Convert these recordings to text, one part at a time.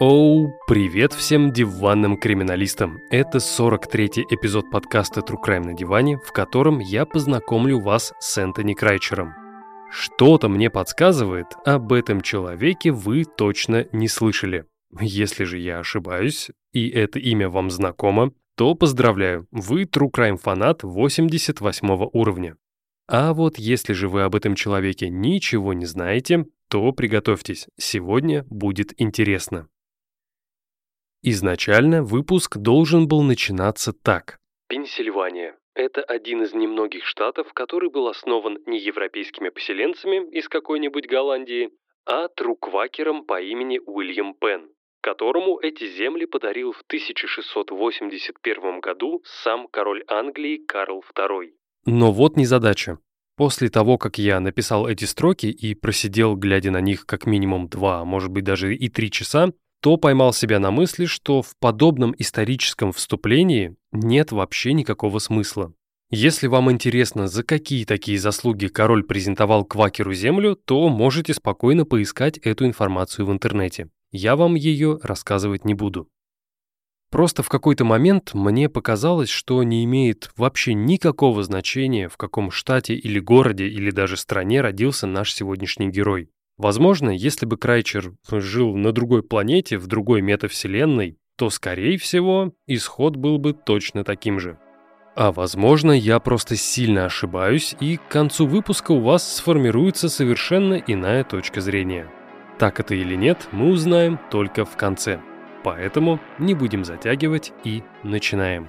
Оу, привет всем диванным криминалистам! Это 43-й эпизод подкаста True Crime на диване, в котором я познакомлю вас с Энтони Крайчером. Что-то мне подсказывает, об этом человеке вы точно не слышали. Если же я ошибаюсь, и это имя вам знакомо, то поздравляю, вы True Crime фанат 88 уровня. А вот если же вы об этом человеке ничего не знаете, то приготовьтесь, сегодня будет интересно. Изначально выпуск должен был начинаться так. Пенсильвания – это один из немногих штатов, который был основан не европейскими поселенцами из какой-нибудь Голландии, а труквакером по имени Уильям Пенн, которому эти земли подарил в 1681 году сам король Англии Карл II. Но вот незадача. После того, как я написал эти строки и просидел, глядя на них как минимум 2, может быть даже и 3 часа, то поймал себя на мысли, что в подобном историческом вступлении нет вообще никакого смысла. Если вам интересно, за какие такие заслуги король презентовал квакеру землю, то можете спокойно поискать эту информацию в интернете. Я вам ее рассказывать не буду. Просто в какой-то момент мне показалось, что не имеет вообще никакого значения, в каком штате или городе или даже стране родился наш сегодняшний герой. Возможно, если бы Крайчер жил на другой планете, в другой метавселенной, то, скорее всего, исход был бы точно таким же. А возможно, я просто сильно ошибаюсь, и к концу выпуска у вас сформируется совершенно иная точка зрения. Так это или нет, мы узнаем только в конце. Поэтому не будем затягивать и начинаем.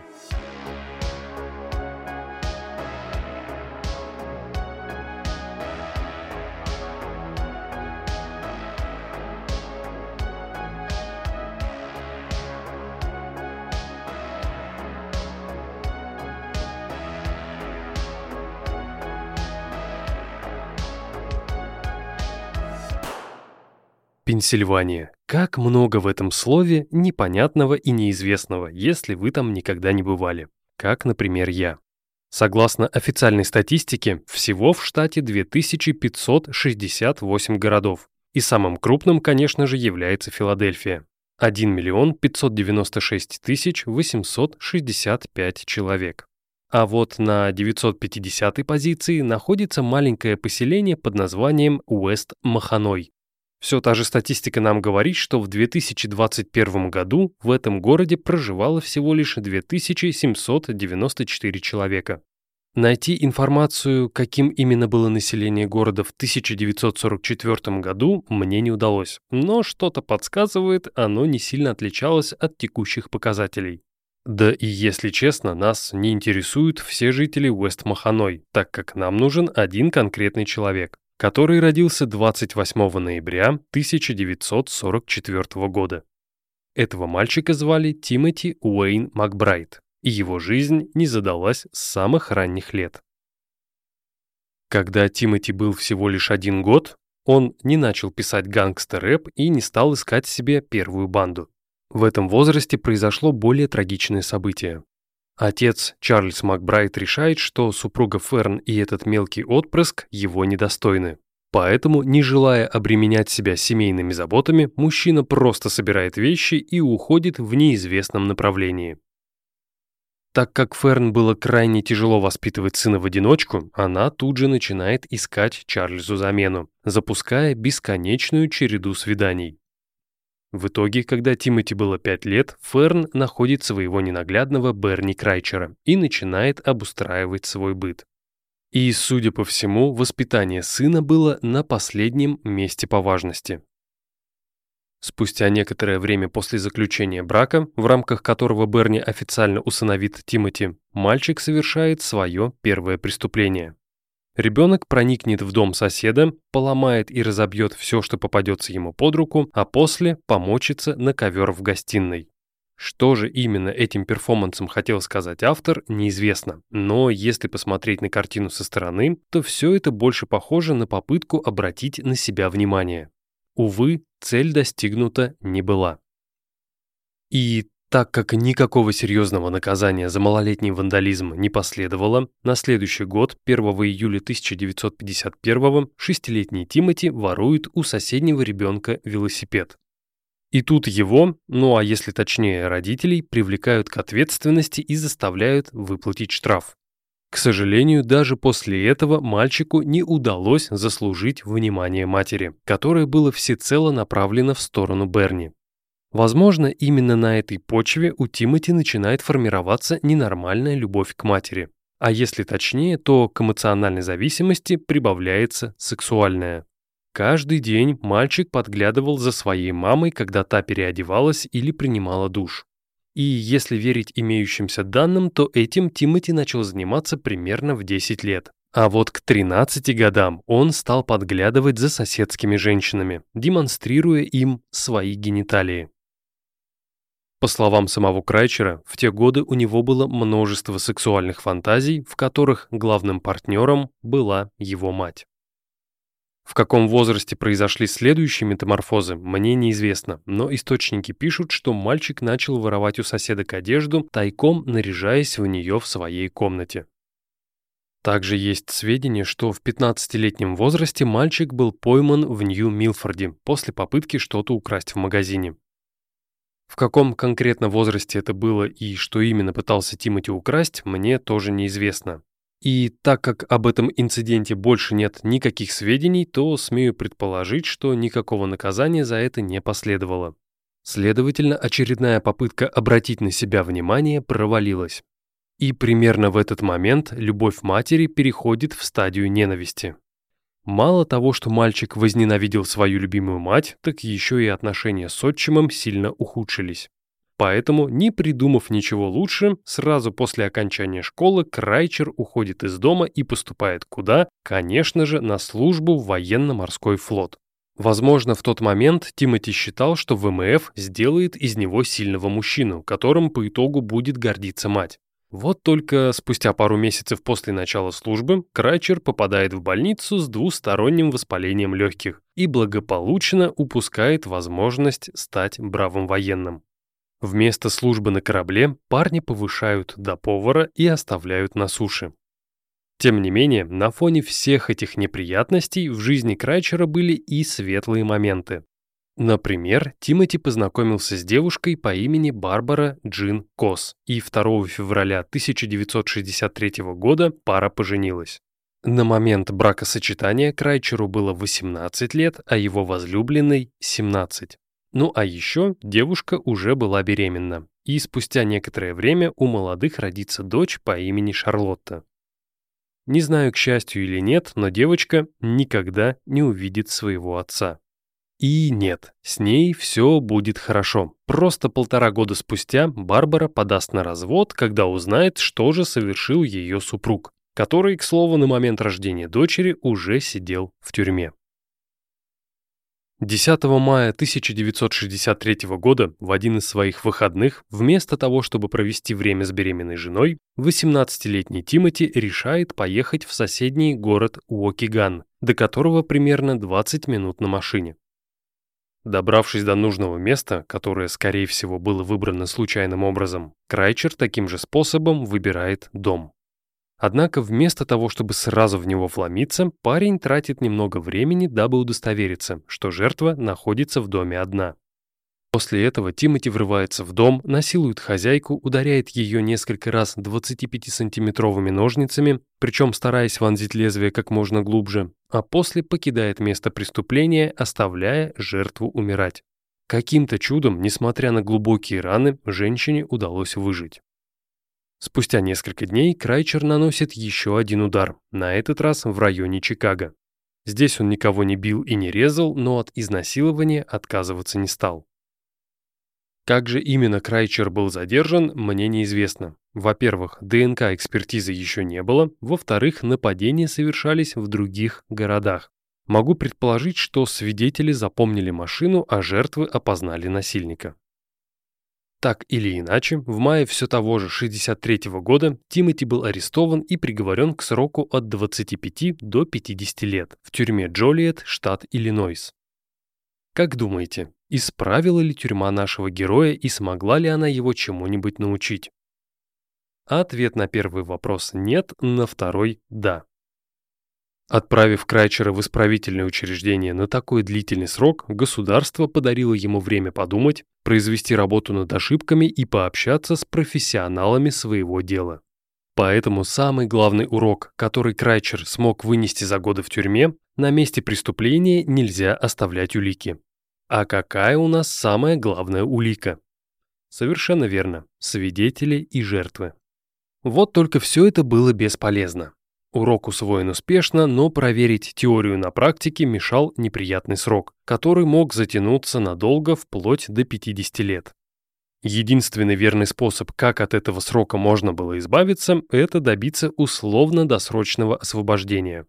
Пенсильвания. Как много в этом слове непонятного и неизвестного, если вы там никогда не бывали. Как, например, я. Согласно официальной статистике, всего в штате 2568 городов. И самым крупным, конечно же, является Филадельфия. 1 596 865 человек. А вот на 950-й позиции находится маленькое поселение под названием Уэст-Маханой. Все та же статистика нам говорит, что в 2021 году в этом городе проживало всего лишь 2794 человека. Найти информацию, каким именно было население города в 1944 году, мне не удалось, но что-то подсказывает, оно не сильно отличалось от текущих показателей. Да и если честно, нас не интересуют все жители Уэст-Маханой, так как нам нужен один конкретный человек, который родился 28 ноября 1944 года. Этого мальчика звали Тимоти Уэйн Макбрайт, и его жизнь не задалась с самых ранних лет. Когда Тимоти был всего лишь 1 год, он не начал писать гангстер-рэп и не стал искать себе первую банду. В этом возрасте произошло более трагичное событие. Отец Чарльз Макбрайт решает, что супруга Ферн и этот мелкий отпрыск его недостойны. Поэтому, не желая обременять себя семейными заботами, мужчина просто собирает вещи и уходит в неизвестном направлении. Так как Ферн было крайне тяжело воспитывать сына в одиночку, она тут же начинает искать Чарльзу замену, запуская бесконечную череду свиданий. В итоге, когда Тимоти было 5 лет, Ферн находит своего ненаглядного Берни Крайчера и начинает обустраивать свой быт. И, судя по всему, воспитание сына было на последнем месте по важности. Спустя некоторое время после заключения брака, в рамках которого Берни официально усыновит Тимоти, мальчик совершает свое первое преступление. Ребенок проникнет в дом соседа, поломает и разобьет все, что попадется ему под руку, а после помочится на ковер в гостиной. Что же именно этим перформансом хотел сказать автор, неизвестно. Но если посмотреть на картину со стороны, то все это больше похоже на попытку обратить на себя внимание. Увы, цель достигнута не была. И так как никакого серьезного наказания за малолетний вандализм не последовало, на следующий год, 1 июля 1951-го, 6-летний Тимоти ворует у соседнего ребенка велосипед. И тут его, ну а если точнее родителей, привлекают к ответственности и заставляют выплатить штраф. К сожалению, даже после этого мальчику не удалось заслужить внимание матери, которое было всецело направлено в сторону Берни. Возможно, именно на этой почве у Тимоти начинает формироваться ненормальная любовь к матери. А если точнее, то к эмоциональной зависимости прибавляется сексуальная. Каждый день мальчик подглядывал за своей мамой, когда та переодевалась или принимала душ. И если верить имеющимся данным, то этим Тимоти начал заниматься примерно в 10 лет. А вот к 13 годам он стал подглядывать за соседскими женщинами, демонстрируя им свои гениталии. По словам самого Крайчера, в те годы у него было множество сексуальных фантазий, в которых главным партнером была его мать. В каком возрасте произошли следующие метаморфозы, мне неизвестно, но источники пишут, что мальчик начал воровать у соседок одежду, тайком наряжаясь в нее в своей комнате. Также есть сведения, что в 15-летнем возрасте мальчик был пойман в Нью-Милфорде после попытки что-то украсть в магазине. В каком конкретно возрасте это было и что именно пытался Тимоти украсть, мне тоже неизвестно. И так как об этом инциденте больше нет никаких сведений, то смею предположить, что никакого наказания за это не последовало. Следовательно, очередная попытка обратить на себя внимание провалилась. И примерно в этот момент любовь матери переходит в стадию ненависти. Мало того, что мальчик возненавидел свою любимую мать, так еще и отношения с отчимом сильно ухудшились. Поэтому, не придумав ничего лучше, сразу после окончания школы Крайчер уходит из дома и поступает куда? Конечно же, на службу в военно-морской флот. Возможно, в тот момент Тимоти считал, что ВМФ сделает из него сильного мужчину, которым по итогу будет гордиться мать. Вот только спустя пару месяцев после начала службы Крайчер попадает в больницу с двусторонним воспалением легких и благополучно упускает возможность стать бравым военным. Вместо службы на корабле парня повышают до повара и оставляют на суше. Тем не менее, на фоне всех этих неприятностей в жизни Крайчера были и светлые моменты. Например, Тимоти познакомился с девушкой по имени Барбара Джин Кос, и 2 февраля 1963 года пара поженилась. На момент бракосочетания Крайчеру было 18 лет, а его возлюбленной – 17. Ну а еще девушка уже была беременна, и спустя некоторое время у молодых родится дочь по имени Шарлотта. Не знаю, к счастью или нет, но девочка никогда не увидит своего отца. И нет, с ней все будет хорошо. Просто 1,5 года спустя Барбара подаст на развод, когда узнает, что же совершил ее супруг, который, к слову, на момент рождения дочери уже сидел в тюрьме. 10 мая 1963 года, в один из своих выходных, вместо того, чтобы провести время с беременной женой, 18-летний Тимоти решает поехать в соседний город Уокиган, до которого примерно 20 минут на машине. Добравшись до нужного места, которое, скорее всего, было выбрано случайным образом, Крайчер таким же способом выбирает дом. Однако вместо того, чтобы сразу в него вломиться, парень тратит немного времени, дабы удостовериться, что жертва находится в доме одна. После этого Тимоти врывается в дом, насилует хозяйку, ударяет ее несколько раз 25-сантиметровыми ножницами, причем стараясь вонзить лезвие как можно глубже, а после покидает место преступления, оставляя жертву умирать. Каким-то чудом, несмотря на глубокие раны, женщине удалось выжить. Спустя несколько дней Крайчер наносит еще один удар, на этот раз в районе Чикаго. Здесь он никого не бил и не резал, но от изнасилования отказываться не стал. Как же именно Крайчер был задержан, мне неизвестно. Во-первых, ДНК-экспертизы еще не было, во-вторых, нападения совершались в других городах. Могу предположить, что свидетели запомнили машину, а жертвы опознали насильника. Так или иначе, в мае все того же 1963 года Тимоти был арестован и приговорен к сроку от 25 до 50 лет в тюрьме Джолиет, штат Иллинойс. Как думаете, исправила ли тюрьма нашего героя и смогла ли она его чему-нибудь научить? Ответ на первый вопрос – нет, на второй – да. Отправив Крайчера в исправительное учреждение на такой длительный срок, государство подарило ему время подумать, произвести работу над ошибками и пообщаться с профессионалами своего дела. Поэтому самый главный урок, который Крайчер смог вынести за годы в тюрьме: на месте преступления нельзя оставлять улики. А какая у нас самая главная улика? Совершенно верно, свидетели и жертвы. Вот только все это было бесполезно. Урок усвоен успешно, но проверить теорию на практике мешал неприятный срок, который мог затянуться надолго, вплоть до 50 лет. Единственный верный способ, как от этого срока можно было избавиться, это добиться условно-досрочного освобождения.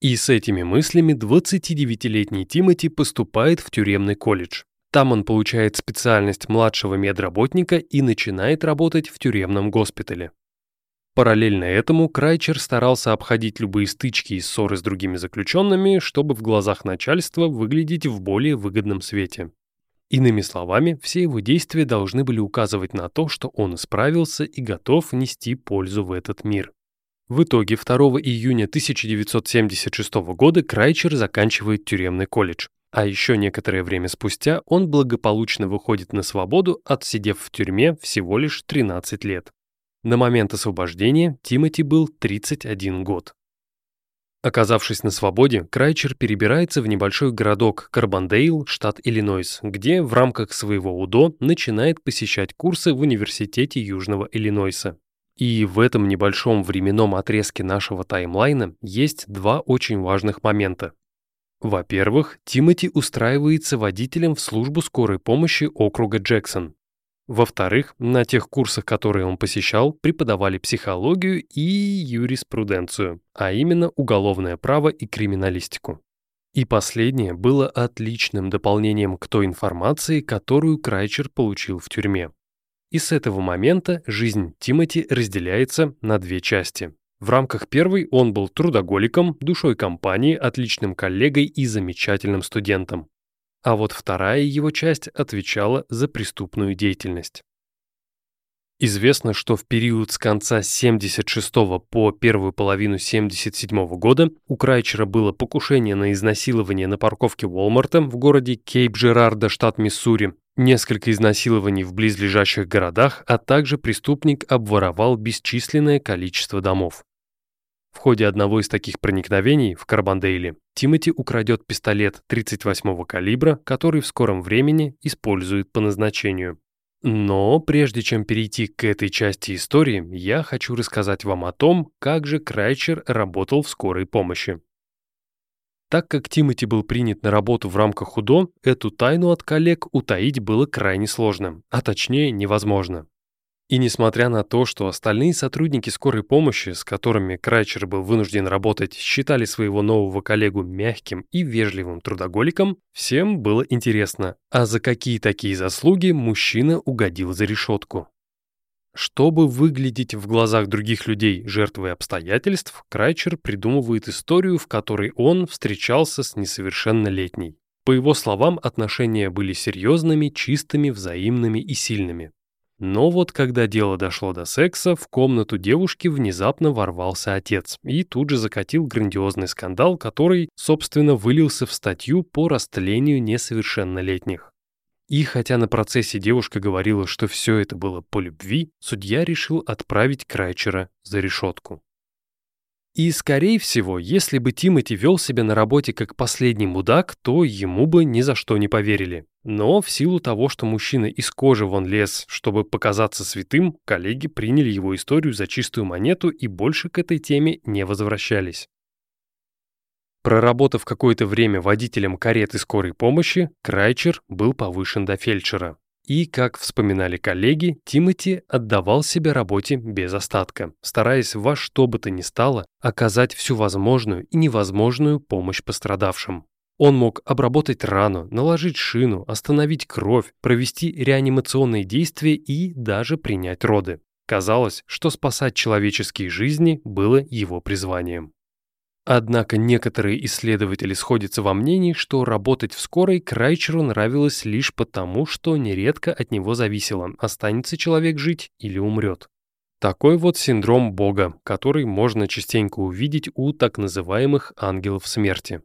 И с этими мыслями 29-летний Тимоти поступает в тюремный колледж. Там он получает специальность младшего медработника и начинает работать в тюремном госпитале. Параллельно этому Крайчер старался обходить любые стычки и ссоры с другими заключенными, чтобы в глазах начальства выглядеть в более выгодном свете. Иными словами, все его действия должны были указывать на то, что он исправился и готов нести пользу в этот мир. В итоге 2 июня 1976 года Крайчер заканчивает тюремный колледж, а еще некоторое время спустя он благополучно выходит на свободу, отсидев в тюрьме всего лишь 13 лет. На момент освобождения Тимоти был 31 год. Оказавшись на свободе, Крайчер перебирается в небольшой городок Карбондейл, штат Иллинойс, где в рамках своего УДО начинает посещать курсы в Университете Южного Иллинойса. И в этом небольшом временном отрезке нашего таймлайна есть два очень важных момента. Во-первых, Тимоти устраивается водителем в службу скорой помощи округа Джексон. Во-вторых, на тех курсах, которые он посещал, преподавали психологию и юриспруденцию, а именно уголовное право и криминалистику. И последнее было отличным дополнением к той информации, которую Крайчер получил в тюрьме. И с этого момента жизнь Тимоти разделяется на две части. В рамках первой он был трудоголиком, душой компании, отличным коллегой и замечательным студентом. А вот вторая его часть отвечала за преступную деятельность. Известно, что в период с конца 1976 по первую половину 1977 года у Крайчера было покушение на изнасилование на парковке Уолмарта в городе Кейп-Жирардо, штат Миссури, несколько изнасилований в близлежащих городах, а также преступник обворовал бесчисленное количество домов. В ходе одного из таких проникновений в Карбондейле Тимоти украдет пистолет 38-го калибра, который в скором времени использует по назначению. Но прежде чем перейти к этой части истории, я хочу рассказать вам о том, как же Крайчер работал в скорой помощи. Так как Тимоти был принят на работу в рамках УДО, эту тайну от коллег утаить было крайне сложно, а точнее невозможно. И несмотря на то, что остальные сотрудники скорой помощи, с которыми Крайчер был вынужден работать, считали своего нового коллегу мягким и вежливым трудоголиком, всем было интересно, а за какие такие заслуги мужчина угодил за решетку. Чтобы выглядеть в глазах других людей жертвой обстоятельств, Крайчер придумывает историю, в которой он встречался с несовершеннолетней. По его словам, отношения были серьезными, чистыми, взаимными и сильными. Но вот когда дело дошло до секса, в комнату девушки внезапно ворвался отец и тут же закатил грандиозный скандал, который, собственно, вылился в статью по растлению несовершеннолетних. И хотя на процессе девушка говорила, что все это было по любви, судья решил отправить Крайчера за решетку. И, скорее всего, если бы Тимоти вел себя на работе как последний мудак, то ему бы ни за что не поверили. Но в силу того, что мужчина из кожи вон лез, чтобы показаться святым, коллеги приняли его историю за чистую монету и больше к этой теме не возвращались. Проработав какое-то время водителем кареты скорой помощи, Крайчер был повышен до фельдшера. И, как вспоминали коллеги, Тимоти отдавал себя работе без остатка, стараясь во что бы то ни стало оказать всю возможную и невозможную помощь пострадавшим. Он мог обработать рану, наложить шину, остановить кровь, провести реанимационные действия и даже принять роды. Казалось, что спасать человеческие жизни было его призванием. Однако некоторые исследователи сходятся во мнении, что работать в скорой Крайчеру нравилось лишь потому, что нередко от него зависело, останется человек жить или умрет. Такой вот синдром Бога, который можно частенько увидеть у так называемых ангелов смерти.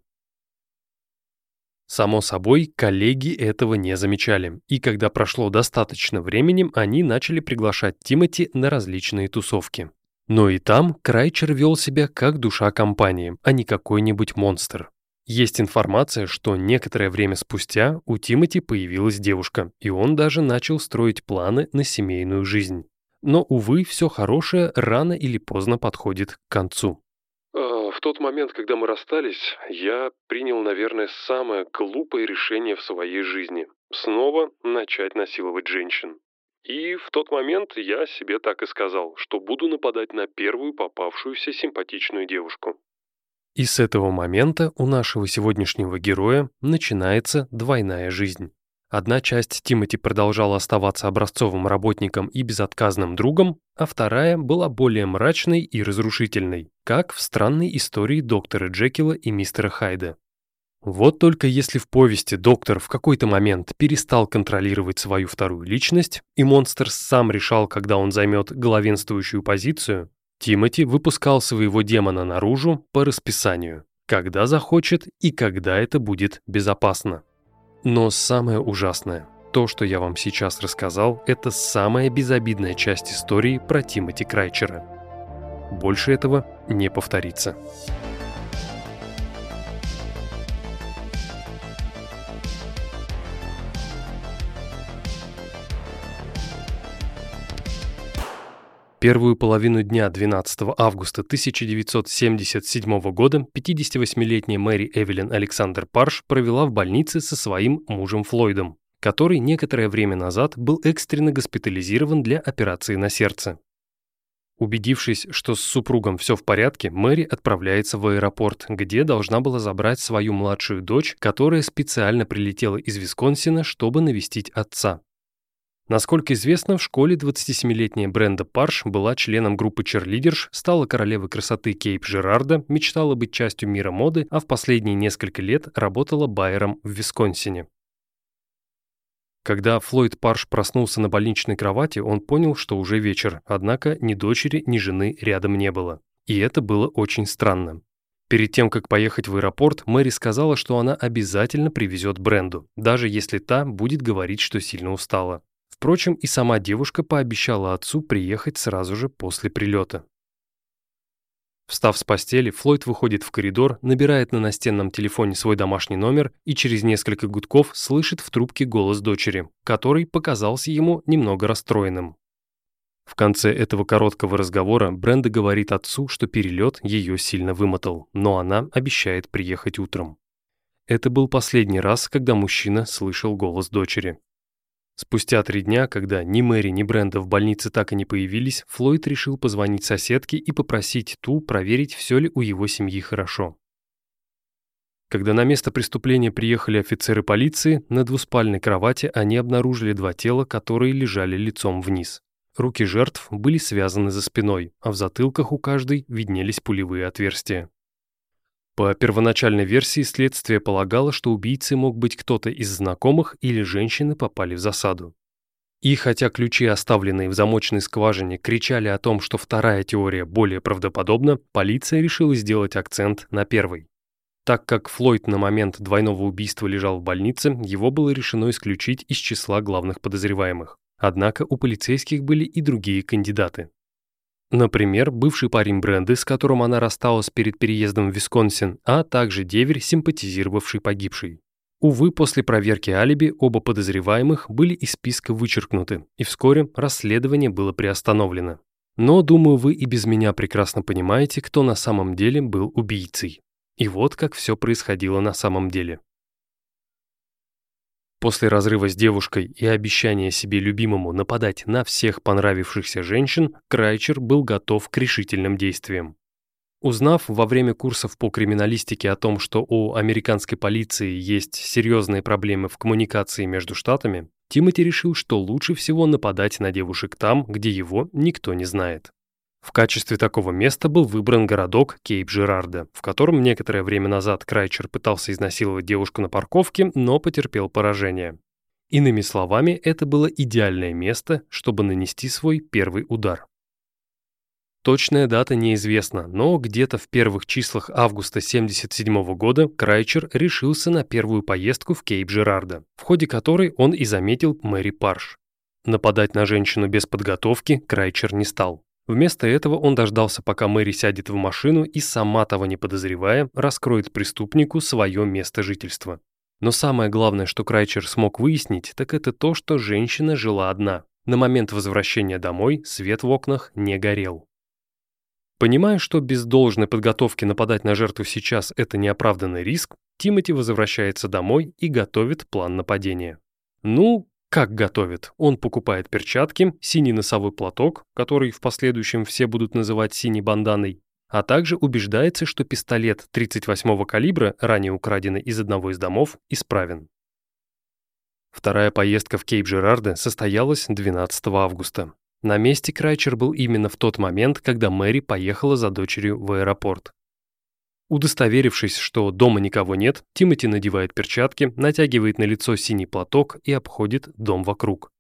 Само собой, коллеги этого не замечали, и когда прошло достаточно времени, они начали приглашать Тимоти на различные тусовки. Но и там Крайчер вел себя как душа компании, а не какой-нибудь монстр. Есть информация, что некоторое время спустя у Тимоти появилась девушка, и он даже начал строить планы на семейную жизнь. Но, увы, все хорошее рано или поздно подходит к концу. В тот момент, когда мы расстались, я принял, наверное, самое глупое решение в своей жизни – снова начать насиловать женщин. И в тот момент я себе так и сказал, что буду нападать на первую попавшуюся симпатичную девушку. И с этого момента у нашего сегодняшнего героя начинается двойная жизнь. Одна часть Тимоти продолжала оставаться образцовым работником и безотказным другом, а вторая была более мрачной и разрушительной, как в странной истории доктора Джекила и мистера Хайда. Вот только если в повести доктор в какой-то момент перестал контролировать свою вторую личность, и монстр сам решал, когда он займет главенствующую позицию, Тимоти выпускал своего демона наружу по расписанию, когда захочет и когда это будет безопасно. Но самое ужасное, то, что я вам сейчас рассказал, это самая безобидная часть истории про Тимоти Крайчера. Больше этого не повторится. Первую половину дня 12 августа 1977 года 58-летняя Мэри Эвелин Александр Парш провела в больнице со своим мужем Флойдом, который некоторое время назад был экстренно госпитализирован для операции на сердце. Убедившись, что с супругом все в порядке, Мэри отправляется в аэропорт, где должна была забрать свою младшую дочь, которая специально прилетела из Висконсина, чтобы навестить отца. Насколько известно, в школе 27-летняя Бренда Парш была членом группы черлидерш, стала королевой красоты Кейп-Жирардо, мечтала быть частью мира моды, а в последние несколько лет работала байером в Висконсине. Когда Флойд Парш проснулся на больничной кровати, он понял, что уже вечер, однако ни дочери, ни жены рядом не было. И это было очень странно. Перед тем, как поехать в аэропорт, Мэри сказала, что она обязательно привезет Бренду, даже если та будет говорить, что сильно устала. Впрочем, и сама девушка пообещала отцу приехать сразу же после прилета. Встав с постели, Флойд выходит в коридор, набирает на настенном телефоне свой домашний номер и через несколько гудков слышит в трубке голос дочери, который показался ему немного расстроенным. В конце этого короткого разговора Бренда говорит отцу, что перелет ее сильно вымотал, но она обещает приехать утром. Это был последний раз, когда мужчина слышал голос дочери. Спустя 3 дня, когда ни Мэри, ни Бренда в больнице так и не появились, Флойд решил позвонить соседке и попросить ту проверить, все ли у его семьи хорошо. Когда на место преступления приехали офицеры полиции, на двуспальной кровати они обнаружили 2 тела, которые лежали лицом вниз. Руки жертв были связаны за спиной, а в затылках у каждой виднелись пулевые отверстия. По первоначальной версии следствие полагало, что убийцей мог быть кто-то из знакомых или женщины попали в засаду. И хотя ключи, оставленные в замочной скважине, кричали о том, что вторая теория более правдоподобна, полиция решила сделать акцент на первой. Так как Флойд на момент двойного убийства лежал в больнице, его было решено исключить из числа главных подозреваемых. Однако у полицейских были и другие кандидаты. Например, бывший парень Бренды, с которым она рассталась перед переездом в Висконсин, а также деверь, симпатизировавший погибшей. Увы, после проверки алиби оба подозреваемых были из списка вычеркнуты, и вскоре расследование было приостановлено. Но, думаю, вы и без меня прекрасно понимаете, кто на самом деле был убийцей. И вот как все происходило на самом деле. После разрыва с девушкой и обещания себе любимому нападать на всех понравившихся женщин, Крайчер был готов к решительным действиям. Узнав во время курсов по криминалистике о том, что у американской полиции есть серьезные проблемы в коммуникации между штатами, Тимоти решил, что лучше всего нападать на девушек там, где его никто не знает. В качестве такого места был выбран городок Кейп-Жирардо, в котором некоторое время назад Крайчер пытался изнасиловать девушку на парковке, но потерпел поражение. Иными словами, это было идеальное место, чтобы нанести свой первый удар. Точная дата неизвестна, но где-то в первых числах августа 1977 года Крайчер решился на первую поездку в Кейп-Жирардо, в ходе которой он и заметил Мэри Парш. Нападать на женщину без подготовки Крайчер не стал. Вместо этого он дождался, пока Мэри сядет в машину и, сама того не подозревая, раскроет преступнику свое место жительства. Но самое главное, что Крайчер смог выяснить, так это то, что женщина жила одна. На момент возвращения домой свет в окнах не горел. Понимая, что без должной подготовки нападать на жертву сейчас – это неоправданный риск, Тимоти возвращается домой и готовит план нападения. Ну, как готовит? Он покупает перчатки, синий носовой платок, который в последующем все будут называть синей банданой, а также убеждается, что пистолет 38-го калибра, ранее украденный из одного из домов, исправен. Вторая поездка в Кейп-Жирардо состоялась 12 августа. На месте Крайчер был именно в тот момент, когда Мэри поехала за дочерью в аэропорт. Удостоверившись, что дома никого нет, Тимоти надевает перчатки, натягивает на лицо синий платок и обходит дом вокруг.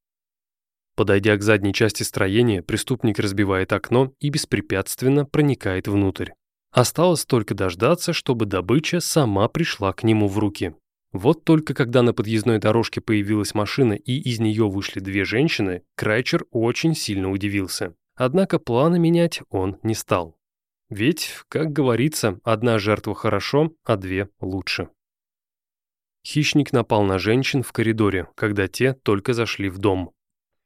Подойдя к задней части строения, преступник разбивает окно и беспрепятственно проникает внутрь. Осталось только дождаться, чтобы добыча сама пришла к нему в руки. Вот только когда на подъездной дорожке появилась машина и из нее вышли две женщины, Крайчер очень сильно удивился. Однако планы менять он не стал. Ведь, как говорится, одна жертва хорошо, а две лучше. Хищник напал на женщин в коридоре, когда те только зашли в дом.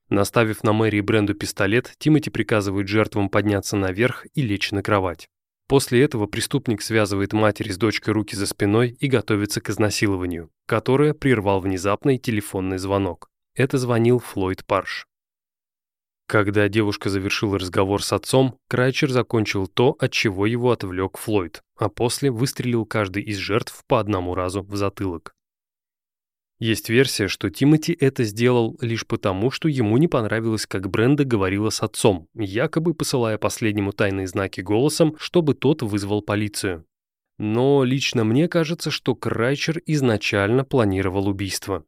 Наставив на Мэри и Бренду пистолет, Тимоти приказывает жертвам подняться наверх и лечь на кровать. После этого преступник связывает матери с дочкой руки за спиной и готовится к изнасилованию, которое прервал внезапный телефонный звонок. Это звонил Флойд Парш. Когда девушка завершила разговор с отцом, Крайчер закончил то, от чего его отвлек Флойд, а после выстрелил каждый из жертв по одному разу в затылок. Есть версия, что Тимоти это сделал лишь потому, что ему не понравилось, как Бренда говорила с отцом, якобы посылая последнему тайные знаки голосом, чтобы тот вызвал полицию. Но лично мне кажется, что Крайчер изначально планировал убийство.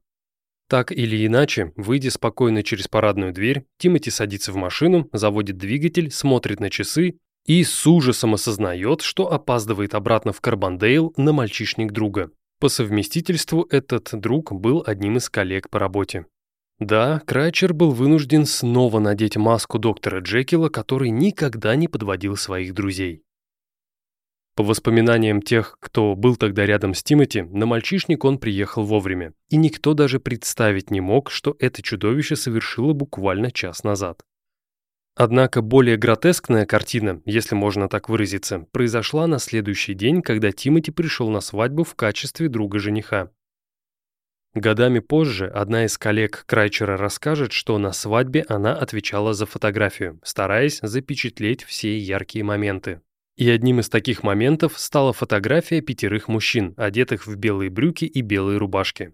Так или иначе, выйдя спокойно через парадную дверь, Тимоти садится в машину, заводит двигатель, смотрит на часы и с ужасом осознает, что опаздывает обратно в Карбондейл на мальчишник друга. По совместительству этот друг был одним из коллег по работе. Да, Крайчер был вынужден снова надеть маску доктора Джекила, который никогда не подводил своих друзей. По воспоминаниям тех, кто был тогда рядом с Тимоти, на мальчишник он приехал вовремя, и никто даже представить не мог, что это чудовище совершило буквально час назад. Однако более гротескная картина, если можно так выразиться, произошла на следующий день, когда Тимоти пришел на свадьбу в качестве друга жениха. Годами позже одна из коллег Крайчера расскажет, что на свадьбе она отвечала за фотографию, стараясь запечатлеть все яркие моменты. И одним из таких моментов стала фотография 5 мужчин, одетых в белые брюки и белые рубашки.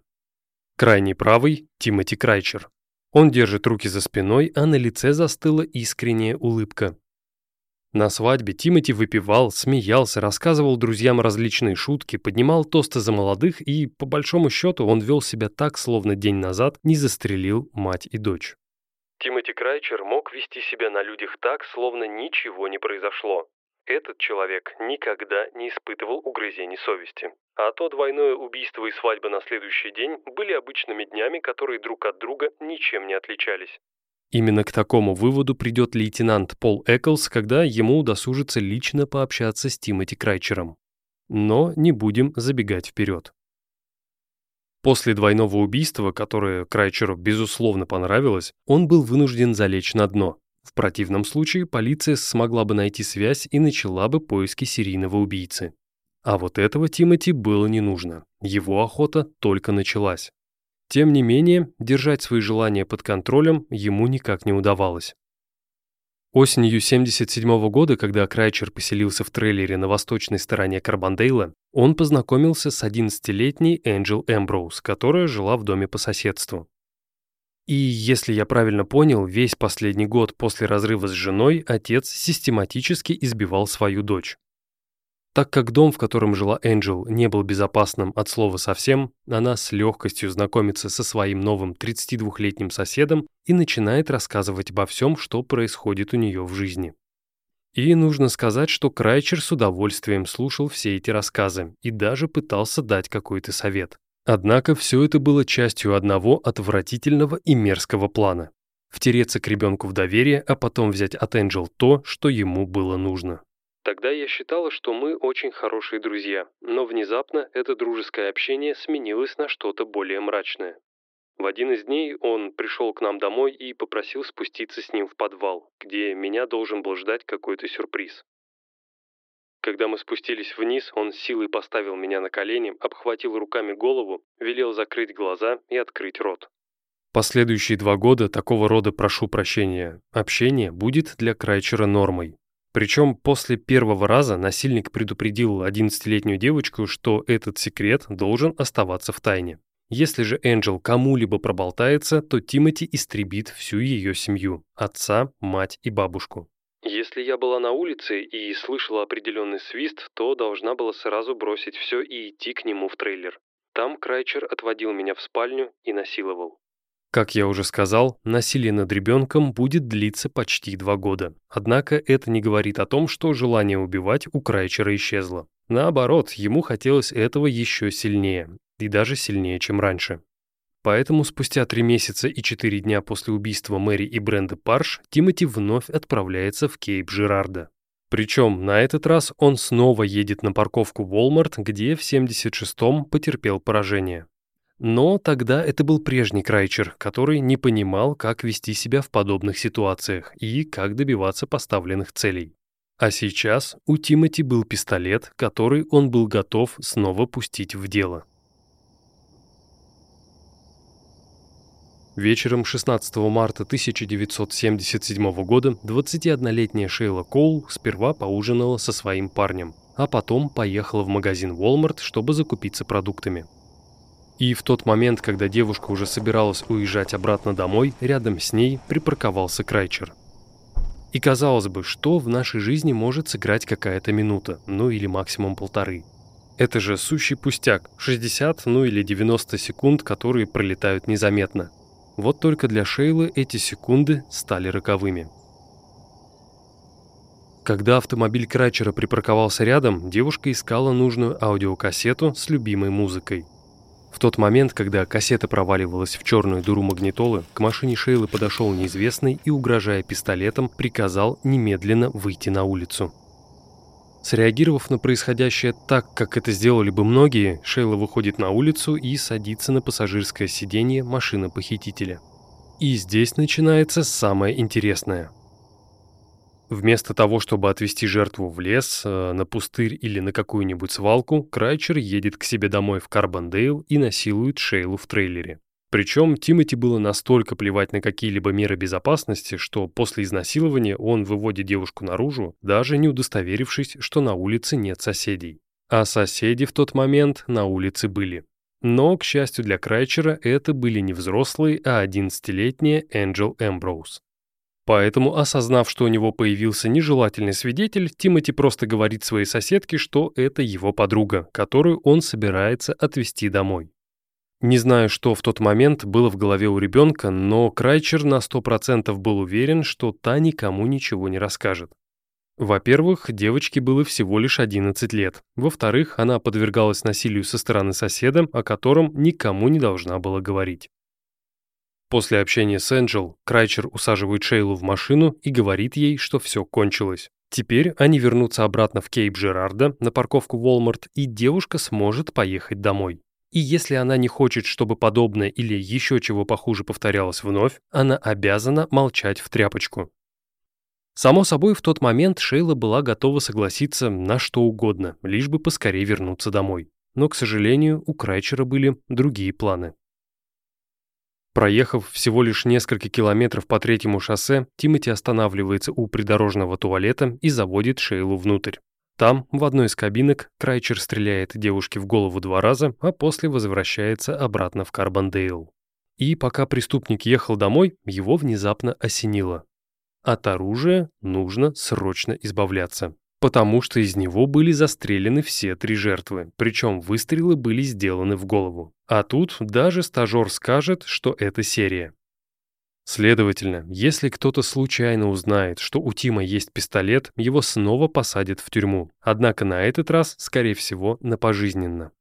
Крайний правый – Тимоти Крайчер. Он держит руки за спиной, а на лице застыла искренняя улыбка. На свадьбе Тимоти выпивал, смеялся, рассказывал друзьям различные шутки, поднимал тосты за молодых и, по большому счету, он вел себя так, словно день назад не застрелил мать и дочь. Тимоти Крайчер мог вести себя на людях так, словно ничего не произошло. Этот человек никогда не испытывал угрызений совести. А то двойное убийство и свадьба на следующий день были обычными днями, которые друг от друга ничем не отличались. Именно к такому выводу придет лейтенант Пол Экклс, когда ему удосужится лично пообщаться с Тимоти Крайчером. Но не будем забегать вперед. После двойного убийства, которое Крайчеру безусловно понравилось, он был вынужден залечь на дно. В противном случае полиция смогла бы найти связь и начала бы поиски серийного убийцы. А вот этого Тимоти было не нужно. Его охота только началась. Тем не менее, держать свои желания под контролем ему никак не удавалось. Осенью 1977 года, когда Крайчер поселился в трейлере на восточной стороне Карбондейла, он познакомился с 11-летней Энджел Эмброуз, которая жила в доме по соседству. И, если я правильно понял, весь последний год после разрыва с женой отец систематически избивал свою дочь. Так как дом, в котором жила Энджел, не был безопасным от слова совсем, она с легкостью знакомится со своим новым 32-летним соседом и начинает рассказывать обо всем, что происходит у нее в жизни. И нужно сказать, что Крайчер с удовольствием слушал все эти рассказы и даже пытался дать какой-то совет. Однако все это было частью одного отвратительного и мерзкого плана – втереться к ребенку в доверие, а потом взять от Энджел то, что ему было нужно. Тогда я считала, что мы очень хорошие друзья, но внезапно это дружеское общение сменилось на что-то более мрачное. В один из дней он пришел к нам домой и попросил спуститься с ним в подвал, где меня должен был ждать какой-то сюрприз. Когда мы спустились вниз, он силой поставил меня на колени, обхватил руками голову, велел закрыть глаза и открыть рот. Последующие 2 года такого рода, прошу прощения, общение будет для Крайчера нормой. Причем после первого раза насильник предупредил 11-летнюю девочку, что этот секрет должен оставаться в тайне. Если же Энджел кому-либо проболтается, то Тимоти истребит всю ее семью – отца, мать и бабушку. Если я была на улице и слышала определенный свист, то должна была сразу бросить все и идти к нему в трейлер. Там Крайчер отводил меня в спальню и насиловал. Как я уже сказал, насилие над ребенком будет длиться почти 2 года. Однако это не говорит о том, что желание убивать у Крайчера исчезло. Наоборот, ему хотелось этого еще сильнее. И даже сильнее, чем раньше. Поэтому спустя 3 месяца и 4 дня после убийства Мэри и Бренды Парш Тимоти вновь отправляется в Кейп-Жирардо. Причем на этот раз он снова едет на парковку Walmart, где в 76-м потерпел поражение. Но тогда это был прежний Крайчер, который не понимал, как вести себя в подобных ситуациях и как добиваться поставленных целей. А сейчас у Тимоти был пистолет, который он был готов снова пустить в дело. Вечером 16 марта 1977 года 21-летняя Шейла Коул сперва поужинала со своим парнем, а потом поехала в магазин Walmart, чтобы закупиться продуктами. И в тот момент, когда девушка уже собиралась уезжать обратно домой, рядом с ней припарковался Крайчер. И казалось бы, что в нашей жизни может сыграть какая-то минута, ну или максимум 1,5. Это же сущий пустяк, 60, ну или 90 секунд, которые пролетают незаметно. Вот только для Шейлы эти секунды стали роковыми. Когда автомобиль Крайчера припарковался рядом, девушка искала нужную аудиокассету с любимой музыкой. В тот момент, когда кассета проваливалась в черную дыру магнитолы, к машине Шейлы подошел неизвестный и, угрожая пистолетом, приказал немедленно выйти на улицу. Среагировав на происходящее так, как это сделали бы многие, Шейла выходит на улицу и садится на пассажирское сиденье машины похитителя. И здесь начинается самое интересное. Вместо того, чтобы отвезти жертву в лес, на пустырь или на какую-нибудь свалку, Крайчер едет к себе домой в Карбондейл и насилует Шейлу в трейлере. Причем Тимоти было настолько плевать на какие-либо меры безопасности, что после изнасилования он выводит девушку наружу, даже не удостоверившись, что на улице нет соседей. А соседи в тот момент на улице были. Но, к счастью для Крайчера, это были не взрослые, а 11-летняя Энджел Эмброуз. Поэтому, осознав, что у него появился нежелательный свидетель, Тимоти просто говорит своей соседке, что это его подруга, которую он собирается отвезти домой. Не знаю, что в тот момент было в голове у ребенка, но Крайчер на 100% был уверен, что та никому ничего не расскажет. Во-первых, девочке было всего лишь 11 лет. Во-вторых, она подвергалась насилию со стороны соседа, о котором никому не должна была говорить. После общения с Энджел, Крайчер усаживает Шейлу в машину и говорит ей, что все кончилось. Теперь они вернутся обратно в Кейп-Жирардо на парковку Walmart, и девушка сможет поехать домой. И если она не хочет, чтобы подобное или еще чего похуже повторялось вновь, она обязана молчать в тряпочку. Само собой, в тот момент Шейла была готова согласиться на что угодно, лишь бы поскорее вернуться домой. Но, к сожалению, у Крайчера были другие планы. Проехав всего лишь несколько километров по 3-му шоссе, Тимоти останавливается у придорожного туалета и заводит Шейлу внутрь. Там, в одной из кабинок, Крайчер стреляет девушке в голову 2 раза, а после возвращается обратно в Карбондейл. И пока преступник ехал домой, его внезапно осенило. От оружия нужно срочно избавляться, потому что из него были застрелены все 3 жертвы, причем выстрелы были сделаны в голову. А тут даже стажер скажет, что это серия. Следовательно, если кто-то случайно узнает, что у Тима есть пистолет, его снова посадят в тюрьму. Однако на этот раз, скорее всего, на пожизненно.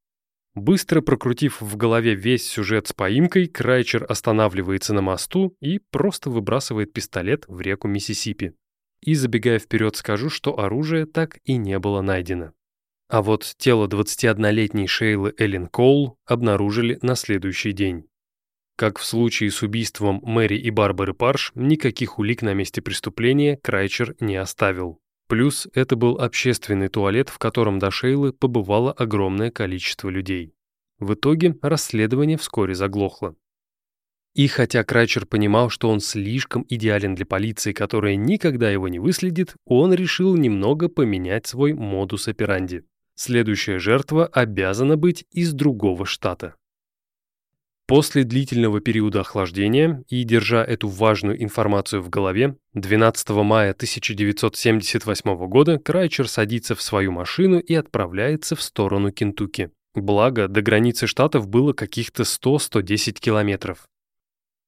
Быстро прокрутив в голове весь сюжет с поимкой, Крайчер останавливается на мосту и просто выбрасывает пистолет в реку Миссисипи. И, забегая вперед, скажу, что оружие так и не было найдено. А вот тело 21-летней Шейлы Эллен Коул обнаружили на следующий день. Как в случае с убийством Мэри и Барбары Парш, никаких улик на месте преступления Крайчер не оставил. Плюс это был общественный туалет, в котором до Шейлы побывало огромное количество людей. В итоге расследование вскоре заглохло. И хотя Крайчер понимал, что он слишком идеален для полиции, которая никогда его не выследит, он решил немного поменять свой модус операнди. Следующая жертва обязана быть из другого штата. После длительного периода охлаждения и держа эту важную информацию в голове, 12 мая 1978 года Крайчер садится в свою машину и отправляется в сторону Кентукки. Благо, до границы штатов было каких-то 100-110 километров.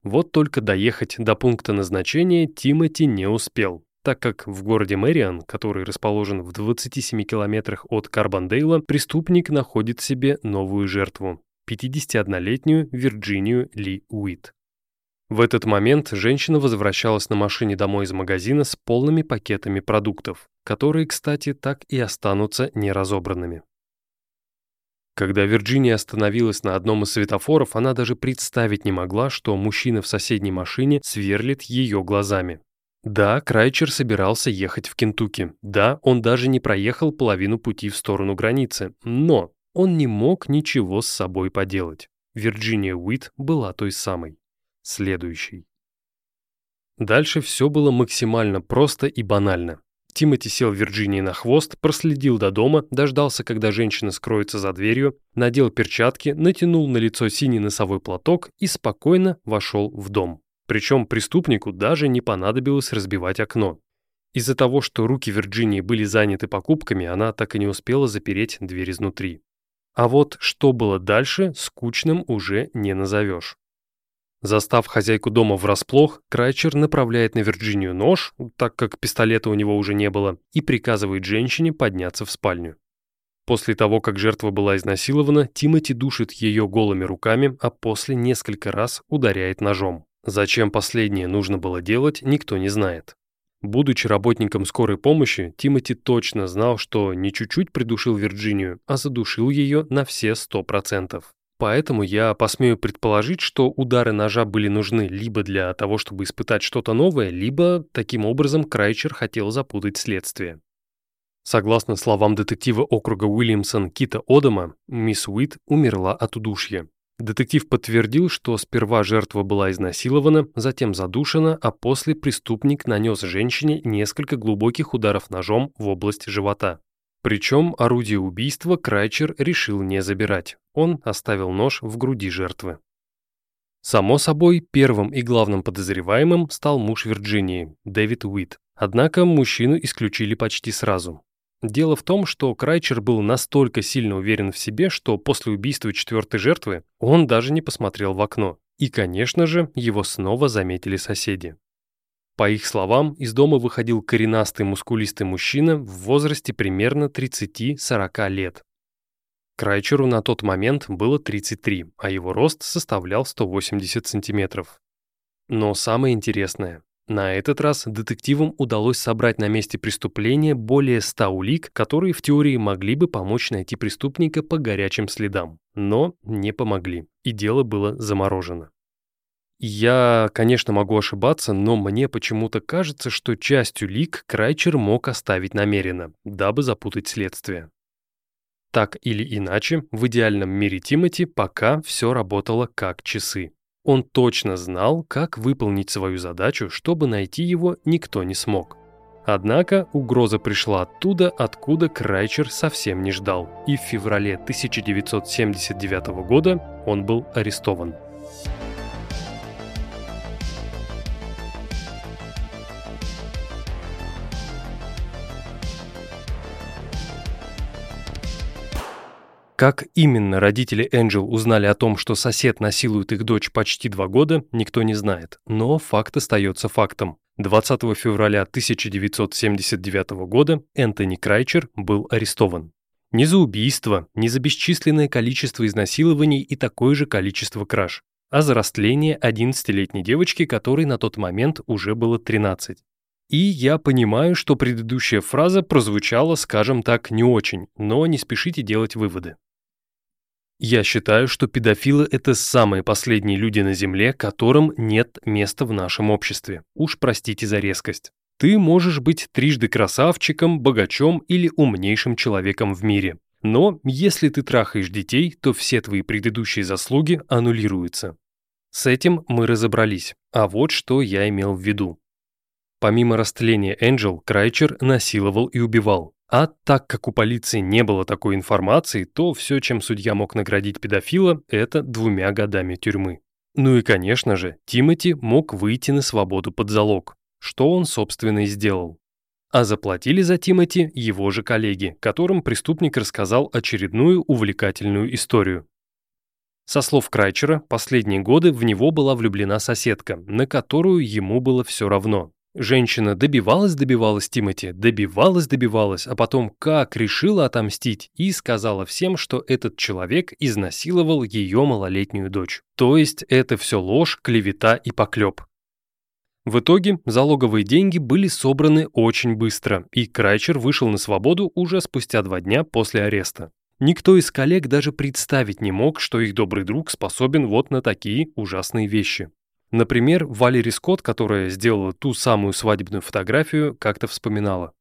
Вот только доехать до пункта назначения Тимоти не успел, так как в городе Мэриан, который расположен в 27 километрах от Карбондейла, преступник находит себе новую жертву. 51-летнюю Вирджинию Ли Уит. В этот момент женщина возвращалась на машине домой из магазина с полными пакетами продуктов, которые, кстати, так и останутся неразобранными. Когда Вирджиния остановилась на одном из светофоров, она даже представить не могла, что мужчина в соседней машине сверлит ее глазами. Да, Крайчер собирался ехать в Кентукки. Да, он даже не проехал половину пути в сторону границы. Но он не мог ничего с собой поделать. Вирджиния Уит была той самой. Следующей. Дальше все было максимально просто и банально. Тимоти сел Вирджинии на хвост, проследил до дома, дождался, когда женщина скроется за дверью, надел перчатки, натянул на лицо синий носовой платок и спокойно вошел в дом. Причем преступнику даже не понадобилось разбивать окно. Из-за того, что руки Вирджинии были заняты покупками, она так и не успела запереть дверь изнутри. А вот что было дальше, скучным уже не назовешь. Застав хозяйку дома врасплох, Крайчер направляет на Вирджинию нож, так как пистолета у него уже не было, и приказывает женщине подняться в спальню. После того, как жертва была изнасилована, Тимоти душит ее голыми руками, а после несколько раз ударяет ножом. Зачем последнее нужно было делать, никто не знает. Будучи работником скорой помощи, Тимоти точно знал, что не чуть-чуть придушил Вирджинию, а задушил ее на все 100%. Поэтому я посмею предположить, что удары ножа были нужны либо для того, чтобы испытать что-то новое, либо таким образом Крайчер хотел запутать следствие. Согласно словам детектива округа Уильямсон Кита Одама, мисс Уит умерла от удушья. Детектив подтвердил, что сперва жертва была изнасилована, затем задушена, а после преступник нанес женщине несколько глубоких ударов ножом в область живота. Причем орудие убийства Крайчер решил не забирать. Он оставил нож в груди жертвы. Само собой, первым и главным подозреваемым стал муж Вирджинии, Дэвид Уит. Однако мужчину исключили почти сразу. Дело в том, что Крайчер был настолько сильно уверен в себе, что после убийства четвертой жертвы он даже не посмотрел в окно. И, конечно же, его снова заметили соседи. По их словам, из дома выходил коренастый мускулистый мужчина в возрасте примерно 30-40 лет. Крайчеру на тот момент было 33, а его рост составлял 180 сантиметров. Но самое интересное. На этот раз детективам удалось собрать на месте преступления более 100 улик, которые в теории могли бы помочь найти преступника по горячим следам, но не помогли, и дело было заморожено. Я, конечно, могу ошибаться, но мне почему-то кажется, что часть улик Крайчер мог оставить намеренно, дабы запутать следствие. Так или иначе, в идеальном мире Тимоти пока все работало как часы. Он точно знал, как выполнить свою задачу, чтобы найти его никто не смог. Однако угроза пришла оттуда, откуда Крайчер совсем не ждал, и в феврале 1979 года он был арестован. Как именно родители Энджел узнали о том, что сосед насилует их дочь почти 2 года, никто не знает, но факт остается фактом. 20 февраля 1979 года Энтони Крайчер был арестован. Ни за убийство, ни за бесчисленное количество изнасилований и такое же количество краж, а за растление 11-летней девочки, которой на тот момент уже было 13. И я понимаю, что предыдущая фраза прозвучала, скажем так, не очень, но не спешите делать выводы. Я считаю, что педофилы – это самые последние люди на Земле, которым нет места в нашем обществе. Уж простите за резкость. Ты можешь быть трижды красавчиком, богачом или умнейшим человеком в мире. Но если ты трахаешь детей, то все твои предыдущие заслуги аннулируются. С этим мы разобрались, а вот что я имел в виду. Помимо растления Энджел, Крайчер насиловал и убивал. А так как у полиции не было такой информации, то все, чем судья мог наградить педофила, это 2 годами тюрьмы. Ну и, конечно же, Тимоти мог выйти на свободу под залог, что он, собственно, и сделал. А заплатили за Тимоти его же коллеги, которым преступник рассказал очередную увлекательную историю. Со слов Крайчера, последние годы в него была влюблена соседка, на которую ему было все равно. Женщина добивалась Тимоти, добивалась, а потом как решила отомстить и сказала всем, что этот человек изнасиловал ее малолетнюю дочь. То есть это все ложь, клевета и поклеп. В итоге залоговые деньги были собраны очень быстро, и Крайчер вышел на свободу уже спустя 2 дня после ареста. Никто из коллег даже представить не мог, что их добрый друг способен вот на такие ужасные вещи. Например, Валери Скотт, которая сделала ту самую свадебную фотографию, как-то вспоминала.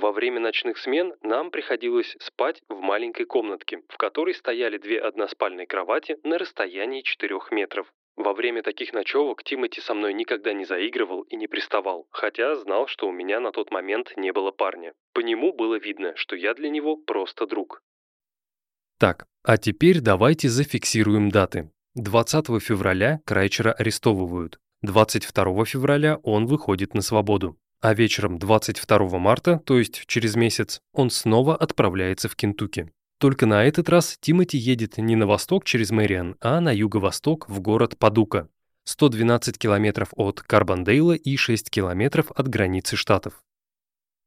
Во время ночных смен нам приходилось спать в маленькой комнатке, в которой стояли 2 односпальные кровати на расстоянии 4 метров. Во время таких ночевок Тимоти со мной никогда не заигрывал и не приставал, хотя знал, что у меня на тот момент не было парня. По нему было видно, что я для него просто друг. Так, а теперь давайте зафиксируем даты. 20 февраля Крайчера арестовывают, 22 февраля он выходит на свободу, а вечером 22 марта, то есть через месяц, он снова отправляется в Кентукки. Только на этот раз Тимоти едет не на восток через Мэриан, а на юго-восток в город Падука, 112 километров от Карбондейла и 6 километров от границы штатов.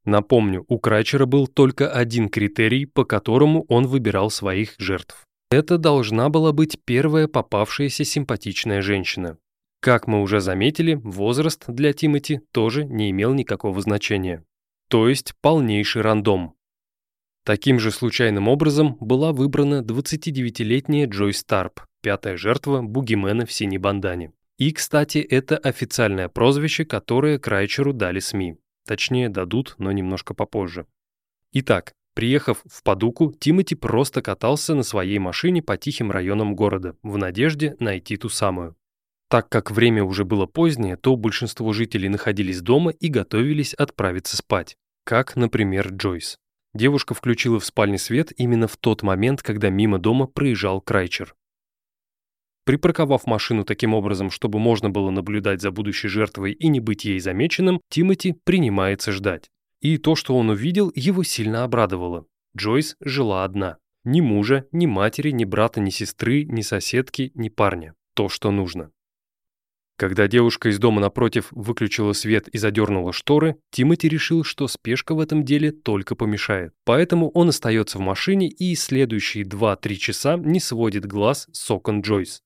Напомню, у Крайчера был только один критерий, по которому он выбирал своих жертв. Это должна была быть первая попавшаяся симпатичная женщина. Как мы уже заметили, возраст для Тимоти тоже не имел никакого значения. То есть полнейший рандом. Таким же случайным образом была выбрана 29-летняя Джой Старп, 5-я жертва бугимена в синей бандане. И, кстати, это официальное прозвище, которое Крайчеру дали СМИ. Точнее, дадут, но немножко попозже. Итак. Приехав в Падуку, Тимоти просто катался на своей машине по тихим районам города, в надежде найти ту самую. Так как время уже было позднее, то большинство жителей находились дома и готовились отправиться спать. Как, например, Джойс. Девушка включила в спальне свет именно в тот момент, когда мимо дома проезжал Крайчер. Припарковав машину таким образом, чтобы можно было наблюдать за будущей жертвой и не быть ей замеченным, Тимоти принимается ждать. И то, что он увидел, его сильно обрадовало. Джойс жила одна. Ни мужа, ни матери, ни брата, ни сестры, ни соседки, ни парня. То, что нужно. Когда девушка из дома напротив выключила свет и задернула шторы, Тимоти решил, что спешка в этом деле только помешает. Поэтому он остается в машине и следующие 2-3 часа не сводит глаз с окон Джойс.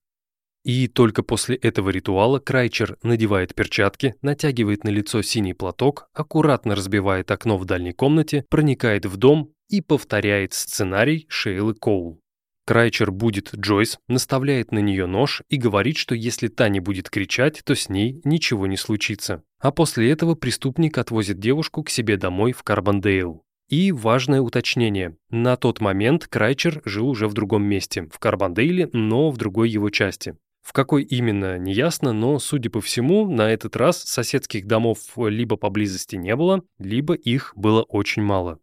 И только после этого ритуала Крайчер надевает перчатки, натягивает на лицо синий платок, аккуратно разбивает окно в дальней комнате, проникает в дом и повторяет сценарий Шейлы Коул. Крайчер будит Джойс, наставляет на нее нож и говорит, что если та не будет кричать, то с ней ничего не случится. А после этого преступник отвозит девушку к себе домой в Карбондейл. И важное уточнение. На тот момент Крайчер жил уже в другом месте, в Карбондейле, но в другой его части. В какой именно, неясно, но, судя по всему, на этот раз соседских домов либо поблизости не было, либо их было очень мало.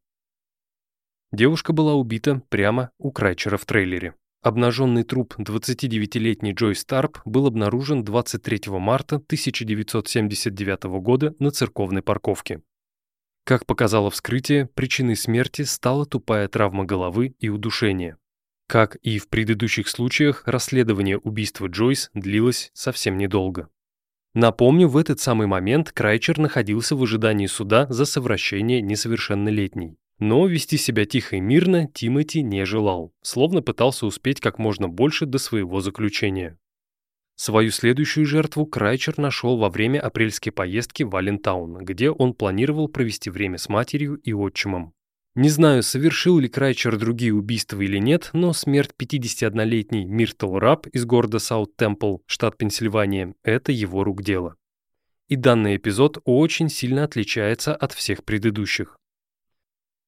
Девушка была убита прямо у Крайчера в трейлере. Обнаженный труп 29-летней Джой Старп был обнаружен 23 марта 1979 года на церковной парковке. Как показало вскрытие, причиной смерти стала тупая травма головы и удушение. Как и в предыдущих случаях, расследование убийства Джойс длилось совсем недолго. Напомню, в этот самый момент Крайчер находился в ожидании суда за совращение несовершеннолетней. Но вести себя тихо и мирно Тимоти не желал, словно пытался успеть как можно больше до своего заключения. Свою следующую жертву Крайчер нашел во время апрельской поездки в Аллентаун, где он планировал провести время с матерью и отчимом. Не знаю, совершил ли Крайчер другие убийства или нет, но смерть 51-летней Миртл Раб из города Саут-Темпл, штат Пенсильвания, это его рук дело. И данный эпизод очень сильно отличается от всех предыдущих.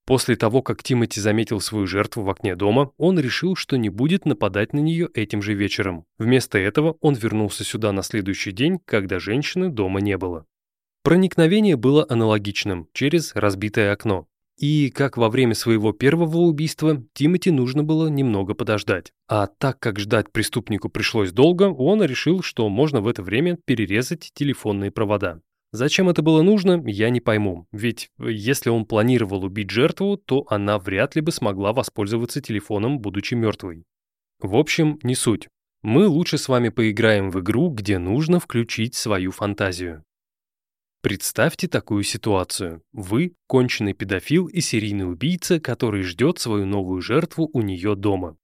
После того, как Тимоти заметил свою жертву в окне дома, он решил, что не будет нападать на нее этим же вечером. Вместо этого он вернулся сюда на следующий день, когда женщины дома не было. Проникновение было аналогичным, через разбитое окно. И, как во время своего первого убийства, Тимоти нужно было немного подождать. А так как ждать преступнику пришлось долго, он решил, что можно в это время перерезать телефонные провода. Зачем это было нужно, я не пойму, ведь если он планировал убить жертву, то она вряд ли бы смогла воспользоваться телефоном, будучи мертвой. В общем, не суть. Мы лучше с вами поиграем в игру, где нужно включить свою фантазию. Представьте такую ситуацию. Вы – конченый педофил и серийный убийца, который ждет свою новую жертву у нее дома.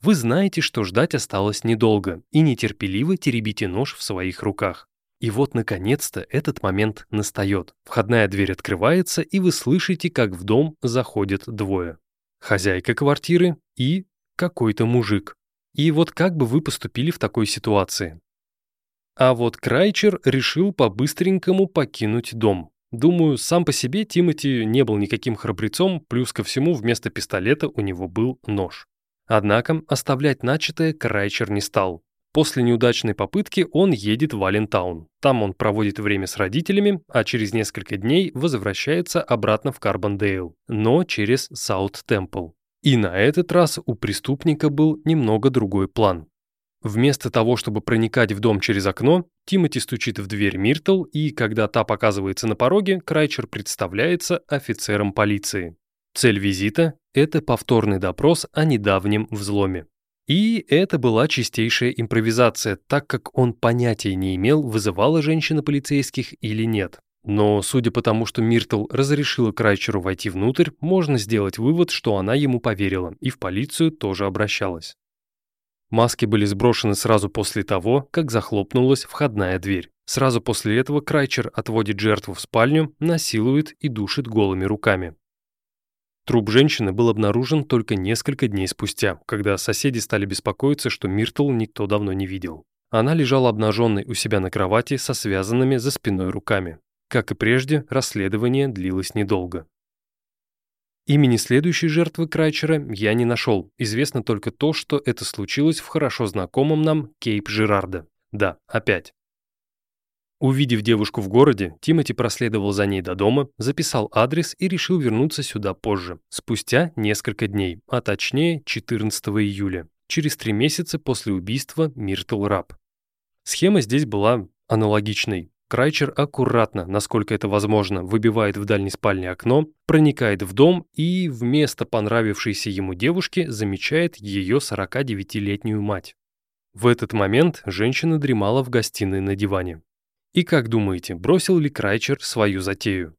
Вы знаете, что ждать осталось недолго, и нетерпеливо теребите нож в своих руках. И вот, наконец-то, этот момент настает. Входная дверь открывается, и вы слышите, как в дом заходят двое. Хозяйка квартиры и какой-то мужик. И вот как бы вы поступили в такой ситуации? А вот Крайчер решил по-быстренькому покинуть дом. Думаю, сам по себе Тимоти не был никаким храбрецом, плюс ко всему вместо пистолета у него был нож. Однако оставлять начатое Крайчер не стал. После неудачной попытки он едет в Аллентаун. Там он проводит время с родителями, а через несколько дней возвращается обратно в Карбондейл, но через Саут-Темпл. И на этот раз у преступника был немного другой план. Вместо того, чтобы проникать в дом через окно, Тимоти стучит в дверь Миртл, и когда та показывается на пороге, Крайчер представляется офицером полиции. Цель визита – это повторный допрос о недавнем взломе. И это была чистейшая импровизация, так как он понятия не имел, вызывала женщина полицейских или нет. Но судя по тому, что Миртл разрешила Крайчеру войти внутрь, можно сделать вывод, что она ему поверила и в полицию тоже обращалась. Маски были сброшены сразу после того, как захлопнулась входная дверь. Сразу после этого Крайчер отводит жертву в спальню, насилует и душит голыми руками. Труп женщины был обнаружен только несколько дней спустя, когда соседи стали беспокоиться, что Миртл никто давно не видел. Она лежала обнаженной у себя на кровати со связанными за спиной руками. Как и прежде, расследование длилось недолго. Имени следующей жертвы Крайчера я не нашел. Известно только то, что это случилось в хорошо знакомом нам Кейп-Жирардо. Да, опять. Увидев девушку в городе, Тимоти проследовал за ней до дома, записал адрес и решил вернуться сюда позже, спустя несколько дней, а точнее 14 июля, через 3 месяца после убийства Миртл Раб. Схема здесь была аналогичной. Крайчер аккуратно, насколько это возможно, выбивает в дальней спальне окно, проникает в дом и вместо понравившейся ему девушки замечает ее 49-летнюю мать. В этот момент женщина дремала в гостиной на диване. И как думаете, бросил ли Крайчер свою затею?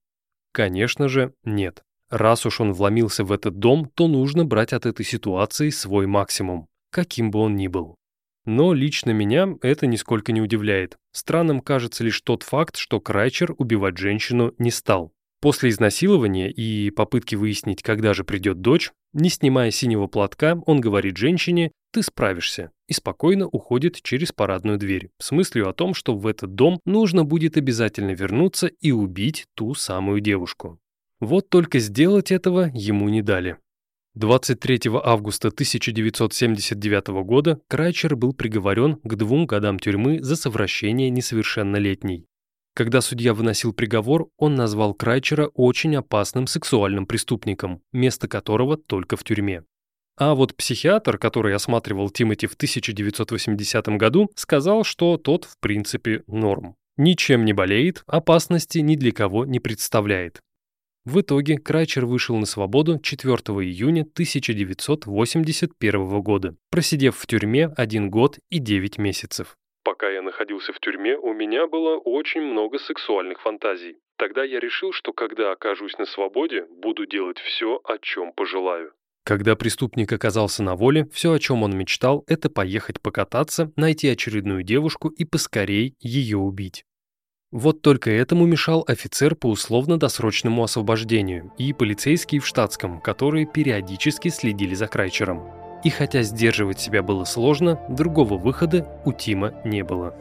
Конечно же, нет. Раз уж он вломился в этот дом, то нужно брать от этой ситуации свой максимум, каким бы он ни был. Но лично меня это нисколько не удивляет. Странным кажется лишь тот факт, что Крайчер убивать женщину не стал. После изнасилования и попытки выяснить, когда же придет дочь, не снимая синего платка, он говорит женщине: «Ты справишься», и спокойно уходит через парадную дверь, с мыслью о том, что в этот дом нужно будет обязательно вернуться и убить ту самую девушку. Вот только сделать этого ему не дали. 23 августа 1979 года Крайчер был приговорен к 2 годам тюрьмы за совращение несовершеннолетней. Когда судья выносил приговор, он назвал Крайчера очень опасным сексуальным преступником, место которого только в тюрьме. А вот психиатр, который осматривал Тимоти в 1980 году, сказал, что тот в принципе норм. Ничем не болеет, опасности ни для кого не представляет. В итоге Крайчер вышел на свободу 4 июня 1981 года, просидев в тюрьме 1 год и 9 месяцев. «Пока я находился в тюрьме, у меня было очень много сексуальных фантазий. Тогда я решил, что когда окажусь на свободе, буду делать все, о чем пожелаю». Когда преступник оказался на воле, все, о чем он мечтал, это поехать покататься, найти очередную девушку и поскорей ее убить. Вот только этому мешал офицер по условно-досрочному освобождению и полицейские в штатском, которые периодически следили за Крайчером. И хотя сдерживать себя было сложно, другого выхода у Тима не было.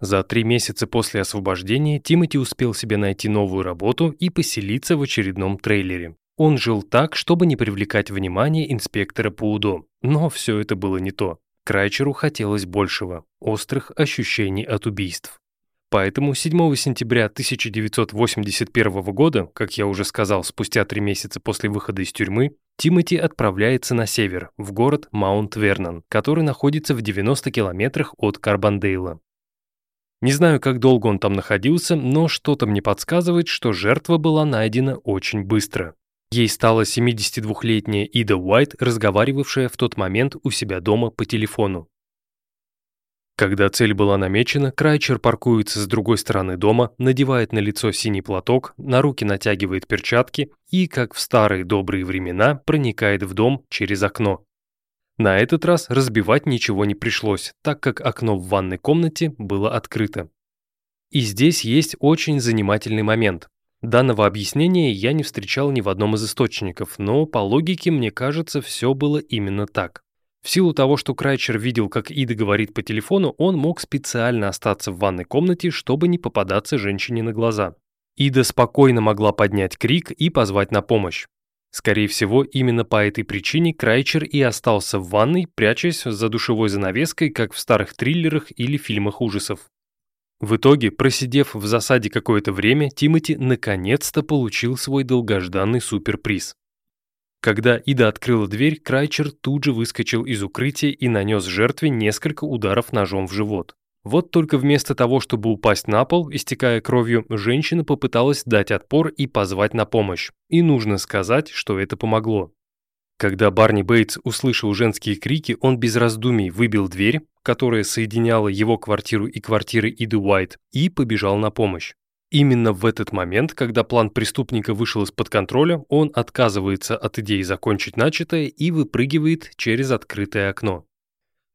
За 3 месяца после освобождения Тимоти успел себе найти новую работу и поселиться в очередном трейлере. Он жил так, чтобы не привлекать внимание инспектора по УДО. Но все это было не то. Крайчеру хотелось большего – острых ощущений от убийств. Поэтому 7 сентября 1981 года, как я уже сказал, спустя 3 месяца после выхода из тюрьмы, Тимоти отправляется на север, в город Маунт-Вернон, который находится в 90 километрах от Карбондейла. Не знаю, как долго он там находился, но что-то мне подсказывает, что жертва была найдена очень быстро. Ей стала 72-летняя Ида Уайт, разговаривавшая в тот момент у себя дома по телефону. Когда цель была намечена, Крайчер паркуется с другой стороны дома, надевает на лицо синий платок, на руки натягивает перчатки и, как в старые добрые времена, проникает в дом через окно. На этот раз разбивать ничего не пришлось, так как окно в ванной комнате было открыто. И здесь есть очень занимательный момент. Данного объяснения я не встречал ни в одном из источников, но по логике, мне кажется, все было именно так. В силу того, что Крайчер видел, как Ида говорит по телефону, он мог специально остаться в ванной комнате, чтобы не попадаться женщине на глаза. Ида спокойно могла поднять крик и позвать на помощь. Скорее всего, именно по этой причине Крайчер и остался в ванной, прячась за душевой занавеской, как в старых триллерах или фильмах ужасов. В итоге, просидев в засаде какое-то время, Тимоти наконец-то получил свой долгожданный суперприз. Когда Ида открыла дверь, Крайчер тут же выскочил из укрытия и нанес жертве несколько ударов ножом в живот. Вот только вместо того, чтобы упасть на пол, истекая кровью, женщина попыталась дать отпор и позвать на помощь. И нужно сказать, что это помогло. Когда Барни Бейтс услышал женские крики, он без раздумий выбил дверь, которая соединяла его квартиру и квартиры Иды Уайт, и побежал на помощь. Именно в этот момент, когда план преступника вышел из-под контроля, он отказывается от идеи закончить начатое и выпрыгивает через открытое окно.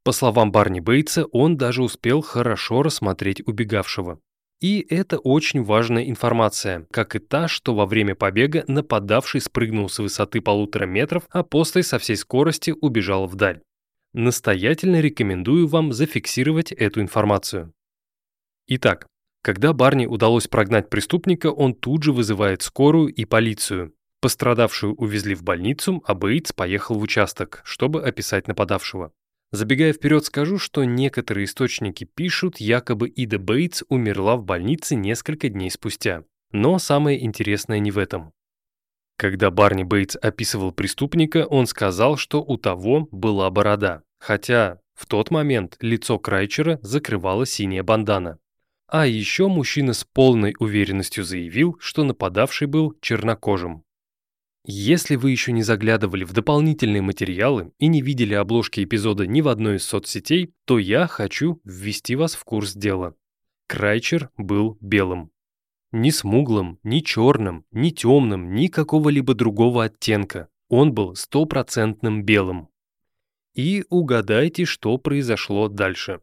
По словам Барни Бейтса, он даже успел хорошо рассмотреть убегавшего. И это очень важная информация, как и та, что во время побега нападавший спрыгнул с высоты 1,5 метра, а после со всей скорости убежал вдаль. Настоятельно рекомендую вам зафиксировать эту информацию. Итак, когда Барни удалось прогнать преступника, он тут же вызывает скорую и полицию. Пострадавшую увезли в больницу, а Бейтс поехал в участок, чтобы описать нападавшего. Забегая вперед, скажу, что некоторые источники пишут, якобы Ида Бейтс умерла в больнице несколько дней спустя. Но самое интересное не в этом. Когда Барни Бейтс описывал преступника, он сказал, что у того была борода, хотя в тот момент лицо Крайчера закрывала синяя бандана. А еще мужчина с полной уверенностью заявил, что нападавший был чернокожим. Если вы еще не заглядывали в дополнительные материалы и не видели обложки эпизода ни в одной из соцсетей, то я хочу ввести вас в курс дела. Крайчер был белым. Ни смуглым, ни черным, ни темным, ни какого-либо другого оттенка. Он был 100% белым. И угадайте, что произошло дальше.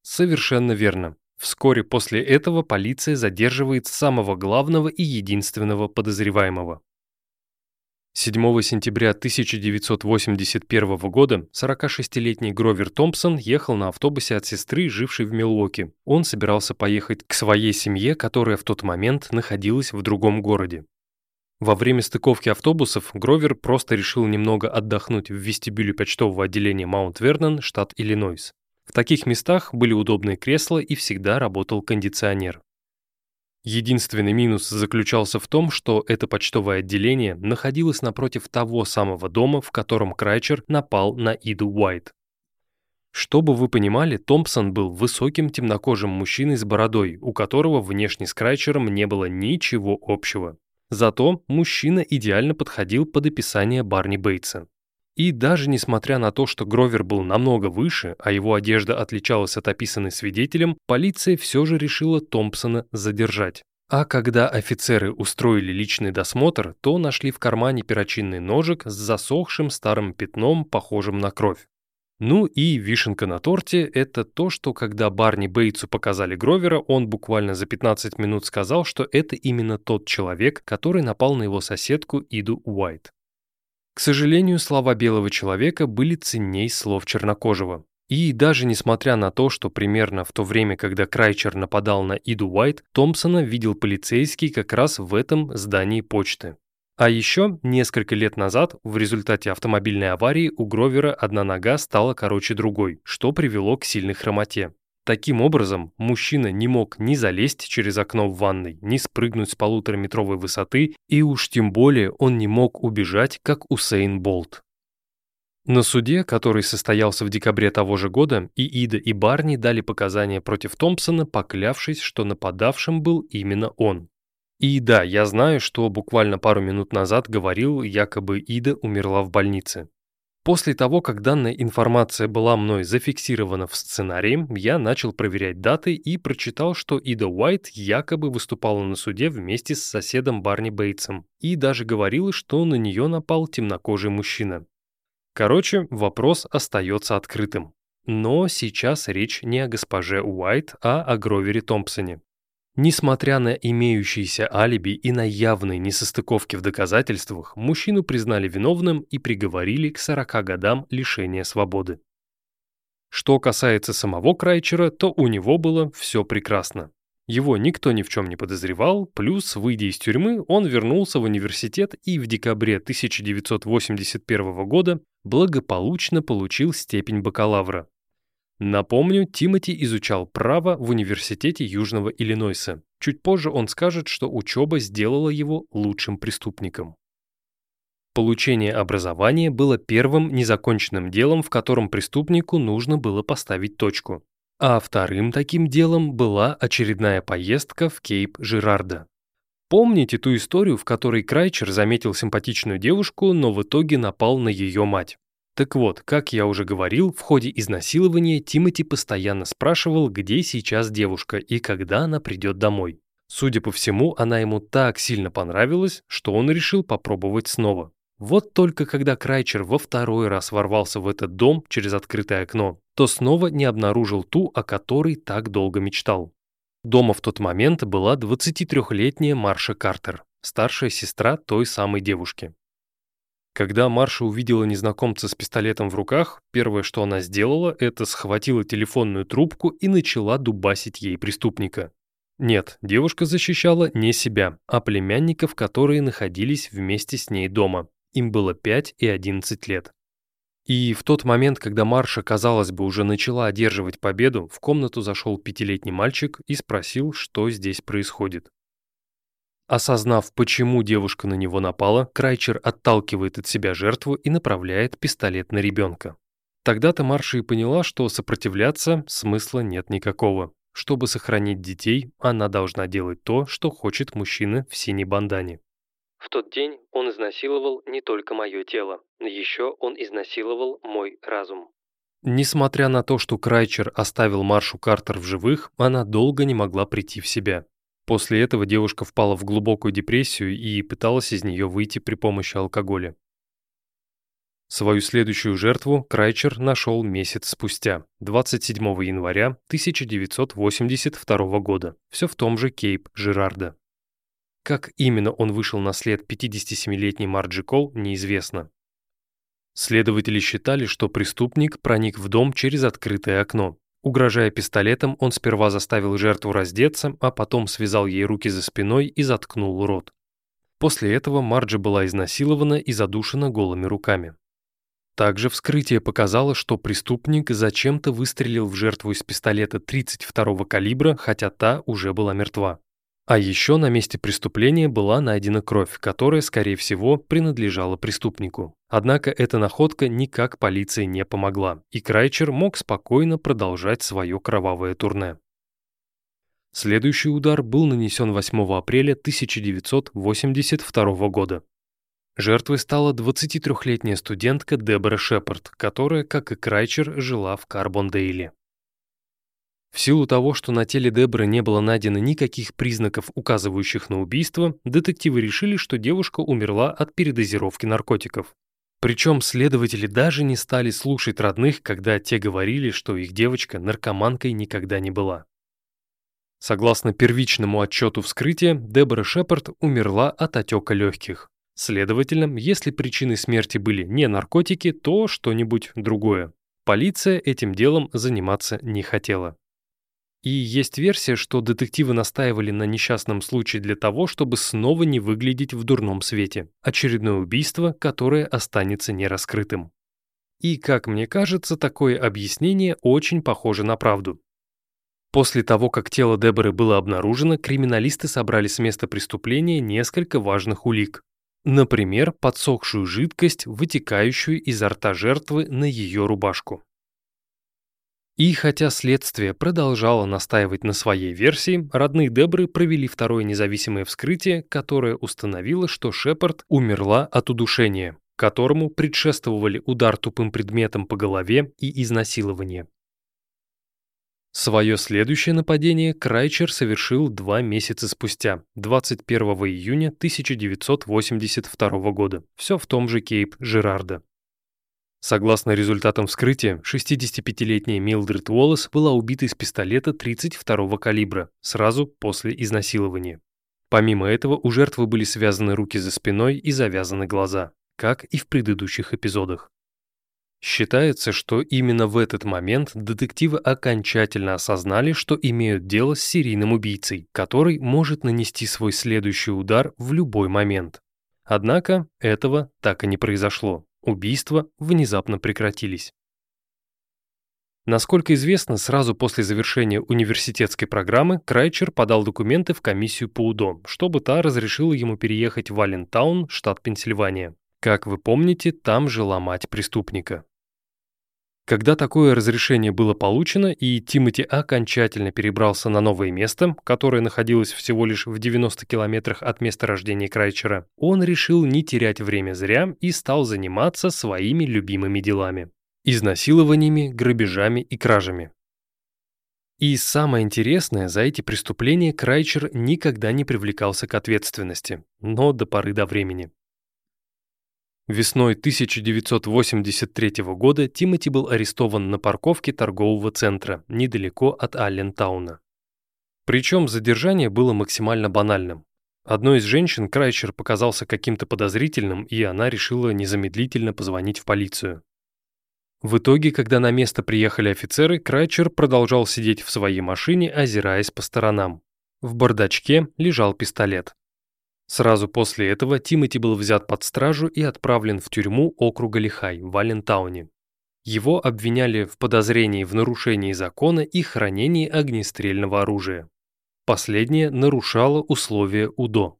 Совершенно верно. Вскоре после этого полиция задерживает самого главного и единственного подозреваемого. 7 сентября 1981 года 46-летний Гровер Томпсон ехал на автобусе от сестры, жившей в Милуоке. Он собирался поехать к своей семье, которая в тот момент находилась в другом городе. Во время стыковки автобусов Гровер просто решил немного отдохнуть в вестибюле почтового отделения Маунт-Вернон, штат Иллинойс. В таких местах были удобные кресла и всегда работал кондиционер. Единственный минус заключался в том, что это почтовое отделение находилось напротив того самого дома, в котором Крайчер напал на Иду Уайт. Чтобы вы понимали, Томпсон был высоким темнокожим мужчиной с бородой, у которого внешне с Крайчером не было ничего общего. Зато мужчина идеально подходил под описание Барни Бейтса. И даже несмотря на то, что Гровер был намного выше, а его одежда отличалась от описанной свидетелем, полиция все же решила Томпсона задержать. А когда офицеры устроили личный досмотр, то нашли в кармане перочинный ножик с засохшим старым пятном, похожим на кровь. Ну и вишенка на торте – это то, что когда Барни Бейтсу показали Гровера, он буквально за 15 минут сказал, что это именно тот человек, который напал на его соседку Иду Уайт. К сожалению, слова белого человека были ценней слов чернокожего. И даже несмотря на то, что примерно в то время, когда Крайчер нападал на Иду Уайт, Томпсона видел полицейский как раз в этом здании почты. А еще несколько лет назад в результате автомобильной аварии у Гровера одна нога стала короче другой, что привело к сильной хромоте. Таким образом, мужчина не мог ни залезть через окно в ванной, ни спрыгнуть с 1,5-метровой высоты, и уж тем более он не мог убежать, как Усейн Болт. На суде, который состоялся в декабре того же года, и Ида, и Барни дали показания против Томпсона, поклявшись, что нападавшим был именно он. И да, я знаю, что буквально пару минут назад говорил, якобы Ида умерла в больнице. После того, как данная информация была мной зафиксирована в сценарии, я начал проверять даты и прочитал, что Ида Уайт якобы выступала на суде вместе с соседом Барни Бейтсом и даже говорила, что на нее напал темнокожий мужчина. Короче, вопрос остается открытым. Но сейчас речь не о госпоже Уайт, а о Гровере Томпсоне. Несмотря на имеющиеся алиби и на явные несостыковки в доказательствах, мужчину признали виновным и приговорили к 40 годам лишения свободы. Что касается самого Крайчера, то у него было все прекрасно. Его никто ни в чем не подозревал, плюс, выйдя из тюрьмы, он вернулся в университет и в декабре 1981 года благополучно получил степень бакалавра. Напомню, Тимоти изучал право в Университете Южного Иллинойса. Чуть позже он скажет, что учеба сделала его лучшим преступником. Получение образования было первым незаконченным делом, в котором преступнику нужно было поставить точку. А вторым таким делом была очередная поездка в Кейп-Жирардо. Помните ту историю, в которой Крайчер заметил симпатичную девушку, но в итоге напал на ее мать? Так вот, как я уже говорил, в ходе изнасилования Тимоти постоянно спрашивал, где сейчас девушка и когда она придет домой. Судя по всему, она ему так сильно понравилась, что он решил попробовать снова. Вот только когда Крайчер во второй раз ворвался в этот дом через открытое окно, то снова не обнаружил ту, о которой так долго мечтал. Дома в тот момент была 23-летняя Марша Картер, старшая сестра той самой девушки. Когда Марша увидела незнакомца с пистолетом в руках, первое, что она сделала, это схватила телефонную трубку и начала дубасить ей преступника. Нет, девушка защищала не себя, а племянников, которые находились вместе с ней дома. Им было 5 и 11 лет. И в тот момент, когда Марша, казалось бы, уже начала одерживать победу, в комнату зашел 5-летний мальчик и спросил, что здесь происходит. Осознав, почему девушка на него напала, Крайчер отталкивает от себя жертву и направляет пистолет на ребенка. Тогда-то Марша и поняла, что сопротивляться смысла нет никакого. Чтобы сохранить детей, она должна делать то, что хочет мужчина в синей бандане. «В тот день он изнасиловал не только мое тело, но еще он изнасиловал мой разум». Несмотря на то, что Крайчер оставил Маршу Картер в живых, она долго не могла прийти в себя. После этого девушка впала в глубокую депрессию и пыталась из нее выйти при помощи алкоголя. Свою следующую жертву Крайчер нашел месяц спустя, 27 января 1982 года, все в том же Кейп-Жирардо. Как именно он вышел на след 57-летней Марджи Кол, неизвестно. Следователи считали, что преступник проник в дом через открытое окно. Угрожая пистолетом, он сперва заставил жертву раздеться, а потом связал ей руки за спиной и заткнул рот. После этого Марджи была изнасилована и задушена голыми руками. Также вскрытие показало, что преступник зачем-то выстрелил в жертву из пистолета 32-го калибра, хотя та уже была мертва. А еще на месте преступления была найдена кровь, которая, скорее всего, принадлежала преступнику. Однако эта находка никак полиции не помогла, и Крайчер мог спокойно продолжать свое кровавое турне. Следующий удар был нанесен 8 апреля 1982 года. Жертвой стала 23-летняя студентка Дебора Шепард, которая, как и Крайчер, жила в Карбондейле. В силу того, что на теле Деборы не было найдено никаких признаков, указывающих на убийство, детективы решили, что девушка умерла от передозировки наркотиков. Причем следователи даже не стали слушать родных, когда те говорили, что их девочка наркоманкой никогда не была. Согласно первичному отчету вскрытия, Дебора Шепард умерла от отека легких. Следовательно, если причиной смерти были не наркотики, то что-нибудь другое. Полиция этим делом заниматься не хотела. И есть версия, что детективы настаивали на несчастном случае для того, чтобы снова не выглядеть в дурном свете. Очередное убийство, которое останется нераскрытым. И, как мне кажется, такое объяснение очень похоже на правду. После того, как тело Деборы было обнаружено, криминалисты собрали с места преступления несколько важных улик. Например, подсохшую жидкость, вытекающую изо рта жертвы на ее рубашку. И хотя следствие продолжало настаивать на своей версии, родные Деборы провели второе независимое вскрытие, которое установило, что Шепард умерла от удушения, которому предшествовали удар тупым предметом по голове и изнасилование. Свое следующее нападение Крайчер совершил 2 месяца спустя, 21 июня 1982 года, все в том же Кейп-Жирардо. Согласно результатам вскрытия, 65-летняя Милдред Уоллес была убита из пистолета 32-го калибра сразу после изнасилования. Помимо этого, у жертвы были связаны руки за спиной и завязаны глаза, как и в предыдущих эпизодах. Считается, что именно в этот момент детективы окончательно осознали, что имеют дело с серийным убийцей, который может нанести свой следующий удар в любой момент. Однако этого так и не произошло. Убийства внезапно прекратились. Насколько известно, сразу после завершения университетской программы Крайчер подал документы в комиссию по УДО, чтобы та разрешила ему переехать в Аллентаун, штат Пенсильвания. Как вы помните, там жила мать преступника. Когда такое разрешение было получено и Тимоти окончательно перебрался на новое место, которое находилось всего лишь в 90 километрах от места рождения Крайчера, он решил не терять время зря и стал заниматься своими любимыми делами – изнасилованиями, грабежами и кражами. И самое интересное, за эти преступления Крайчер никогда не привлекался к ответственности, но до поры до времени. Весной 1983 года Тимоти был арестован на парковке торгового центра, недалеко от Аллентауна. Причем задержание было максимально банальным. Одной из женщин Крайчер показался каким-то подозрительным, и она решила незамедлительно позвонить в полицию. В итоге, когда на место приехали офицеры, Крайчер продолжал сидеть в своей машине, озираясь по сторонам. В бардачке лежал пистолет. Сразу после этого Тимоти был взят под стражу и отправлен в тюрьму округа Лихай в Аллентауне. Его обвиняли в подозрении в нарушении закона и хранении огнестрельного оружия. Последнее нарушало условия УДО.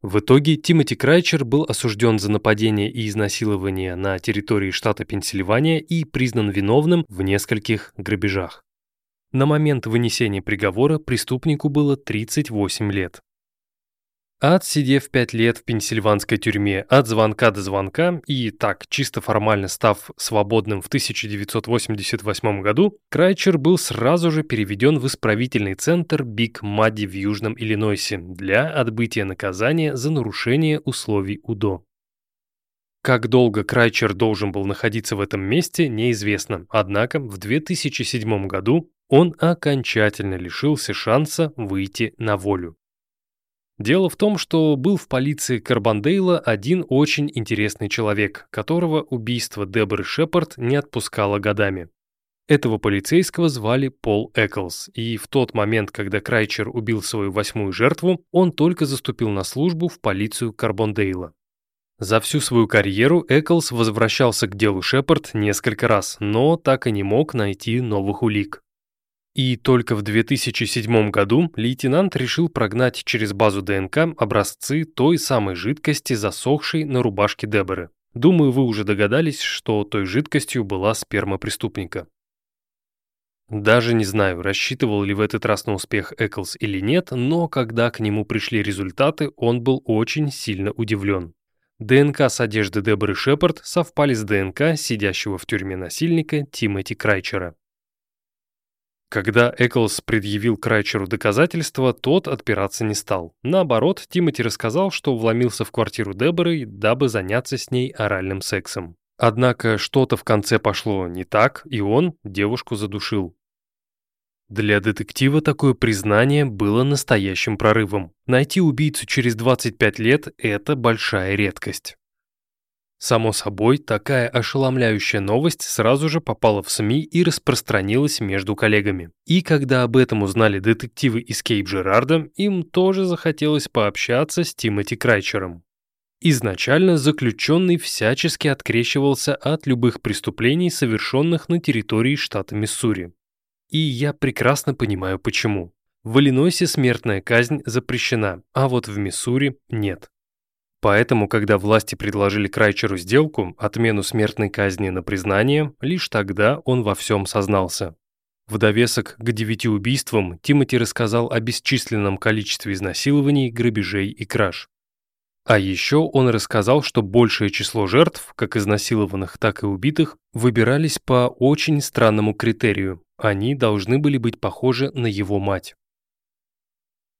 В итоге Тимоти Крайчер был осужден за нападение и изнасилование на территории штата Пенсильвания и признан виновным в нескольких грабежах. На момент вынесения приговора преступнику было 38 лет. Отсидев 5 лет в пенсильванской тюрьме от звонка до звонка и так чисто формально став свободным в 1988 году, Крайчер был сразу же переведен в исправительный центр Биг Мадди в Южном Иллинойсе для отбытия наказания за нарушение условий УДО. Как долго Крайчер должен был находиться в этом месте, неизвестно, однако в 2007 году он окончательно лишился шанса выйти на волю. Дело в том, что был в полиции Карбондейла один очень интересный человек, которого убийство Деборы Шепард не отпускало годами. Этого полицейского звали Пол Экклс, и в тот момент, когда Крайчер убил свою 8-ю жертву, он только заступил на службу в полицию Карбондейла. За всю свою карьеру Экклс возвращался к делу Шепард несколько раз, но так и не мог найти новых улик. И только в 2007 году лейтенант решил прогнать через базу ДНК образцы той самой жидкости, засохшей на рубашке Деборы. Думаю, вы уже догадались, что той жидкостью была сперма преступника. Даже не знаю, рассчитывал ли в этот раз на успех Экклс или нет, но когда к нему пришли результаты, он был очень сильно удивлен. ДНК с одежды Деборы Шепард совпали с ДНК сидящего в тюрьме насильника Тимоти Крайчера. Когда Экклс предъявил Крайчеру доказательства, тот отпираться не стал. Наоборот, Тимоти рассказал, что вломился в квартиру Деборы, дабы заняться с ней оральным сексом. Однако что-то в конце пошло не так, и он девушку задушил. Для детектива такое признание было настоящим прорывом. Найти убийцу через 25 лет – это большая редкость. Само собой, такая ошеломляющая новость сразу же попала в СМИ и распространилась между коллегами. И когда об этом узнали детективы из Кейп-Жирардо, им тоже захотелось пообщаться с Тимоти Крайчером. Изначально заключенный всячески открещивался от любых преступлений, совершенных на территории штата Миссури. И я прекрасно понимаю почему. В Иллинойсе смертная казнь запрещена, а вот в Миссури нет. Поэтому, когда власти предложили Крайчеру сделку, отмену смертной казни на признание, лишь тогда он во всем сознался. В довесок к 9 убийствам Тимоти рассказал о бесчисленном количестве изнасилований, грабежей и краж. А еще он рассказал, что большее число жертв, как изнасилованных, так и убитых, выбирались по очень странному критерию. Они должны были быть похожи на его мать.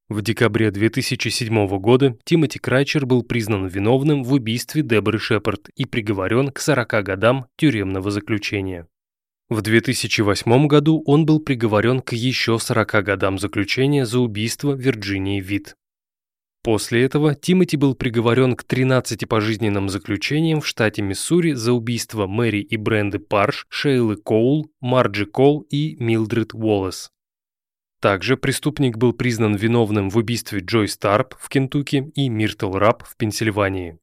В декабре 2007 года Тимоти Крайчер был признан виновным в убийстве Деборы Шепард и приговорен к 40 годам тюремного заключения. В 2008 году он был приговорен к еще 40 годам заключения за убийство Вирджинии Уит. После этого Тимоти был приговорен к 13 пожизненным заключениям в штате Миссури за убийство Мэри и Бренды Парш, Шейлы Коул, Марджи Кол и Милдред Уоллес. Также преступник был признан виновным в убийстве Джой Старп в Кентукки и Миртл Раб в Пенсильвании.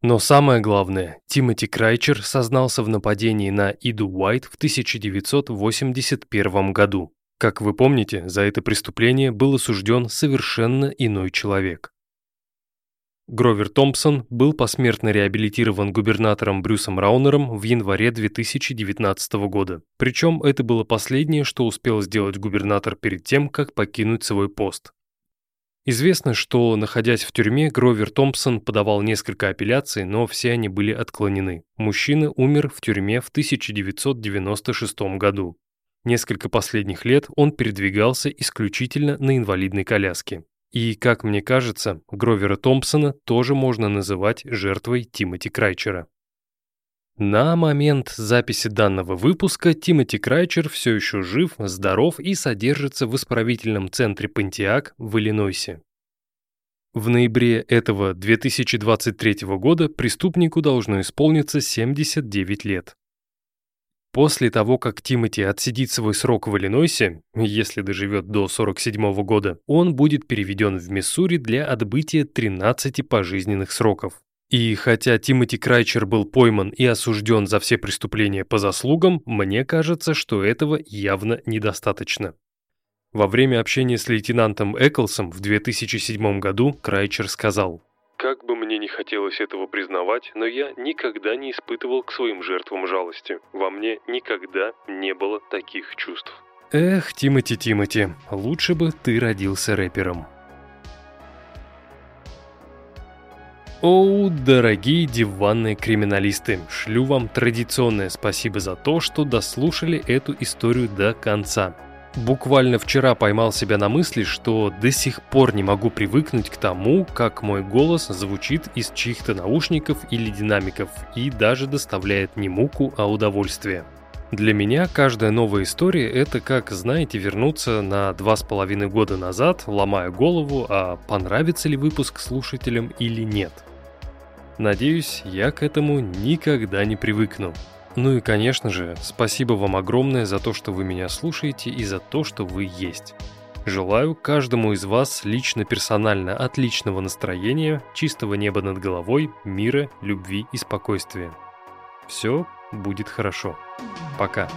Но самое главное, Тимоти Крайчер сознался в нападении на Иду Уайт в 1981 году. Как вы помните, за это преступление был осужден совершенно иной человек. Гровер Томпсон был посмертно реабилитирован губернатором Брюсом Раунером в январе 2019 года. Причем это было последнее, что успел сделать губернатор перед тем, как покинуть свой пост. Известно, что, находясь в тюрьме, Гровер Томпсон подавал несколько апелляций, но все они были отклонены. Мужчина умер в тюрьме в 1996 году. Несколько последних лет он передвигался исключительно на инвалидной коляске. И, как мне кажется, Гровера Томпсона тоже можно называть жертвой Тимоти Крайчера. На момент записи данного выпуска Тимоти Крайчер все еще жив, здоров и содержится в исправительном центре Понтиак в Иллинойсе. В ноябре этого 2023 года преступнику должно исполниться 79 лет. После того, как Тимоти отсидит свой срок в Иллинойсе, если доживет до 47 года, он будет переведен в Миссури для отбытия 13 пожизненных сроков. И хотя Тимоти Крайчер был пойман и осужден за все преступления по заслугам, мне кажется, что этого явно недостаточно. Во время общения с лейтенантом Экклсом в 2007 году Крайчер сказал: «Как бы мне не хотелось этого признавать, но я никогда не испытывал к своим жертвам жалости. Во мне никогда не было таких чувств». Эх, Тимоти, лучше бы ты родился рэпером. Оу, дорогие диванные криминалисты, шлю вам традиционное спасибо за то, что дослушали эту историю до конца. Буквально вчера поймал себя на мысли, что до сих пор не могу привыкнуть к тому, как мой голос звучит из чьих-то наушников или динамиков и даже доставляет не муку, а удовольствие. Для меня каждая новая история – это как, знаете, вернуться на 2,5 года назад, ломая голову, а понравится ли выпуск слушателям или нет. Надеюсь, я к этому никогда не привыкну. Ну и, конечно же, спасибо вам огромное за то, что вы меня слушаете и за то, что вы есть. Желаю каждому из вас лично, персонально отличного настроения, чистого неба над головой, мира, любви и спокойствия. Все будет хорошо. Пока.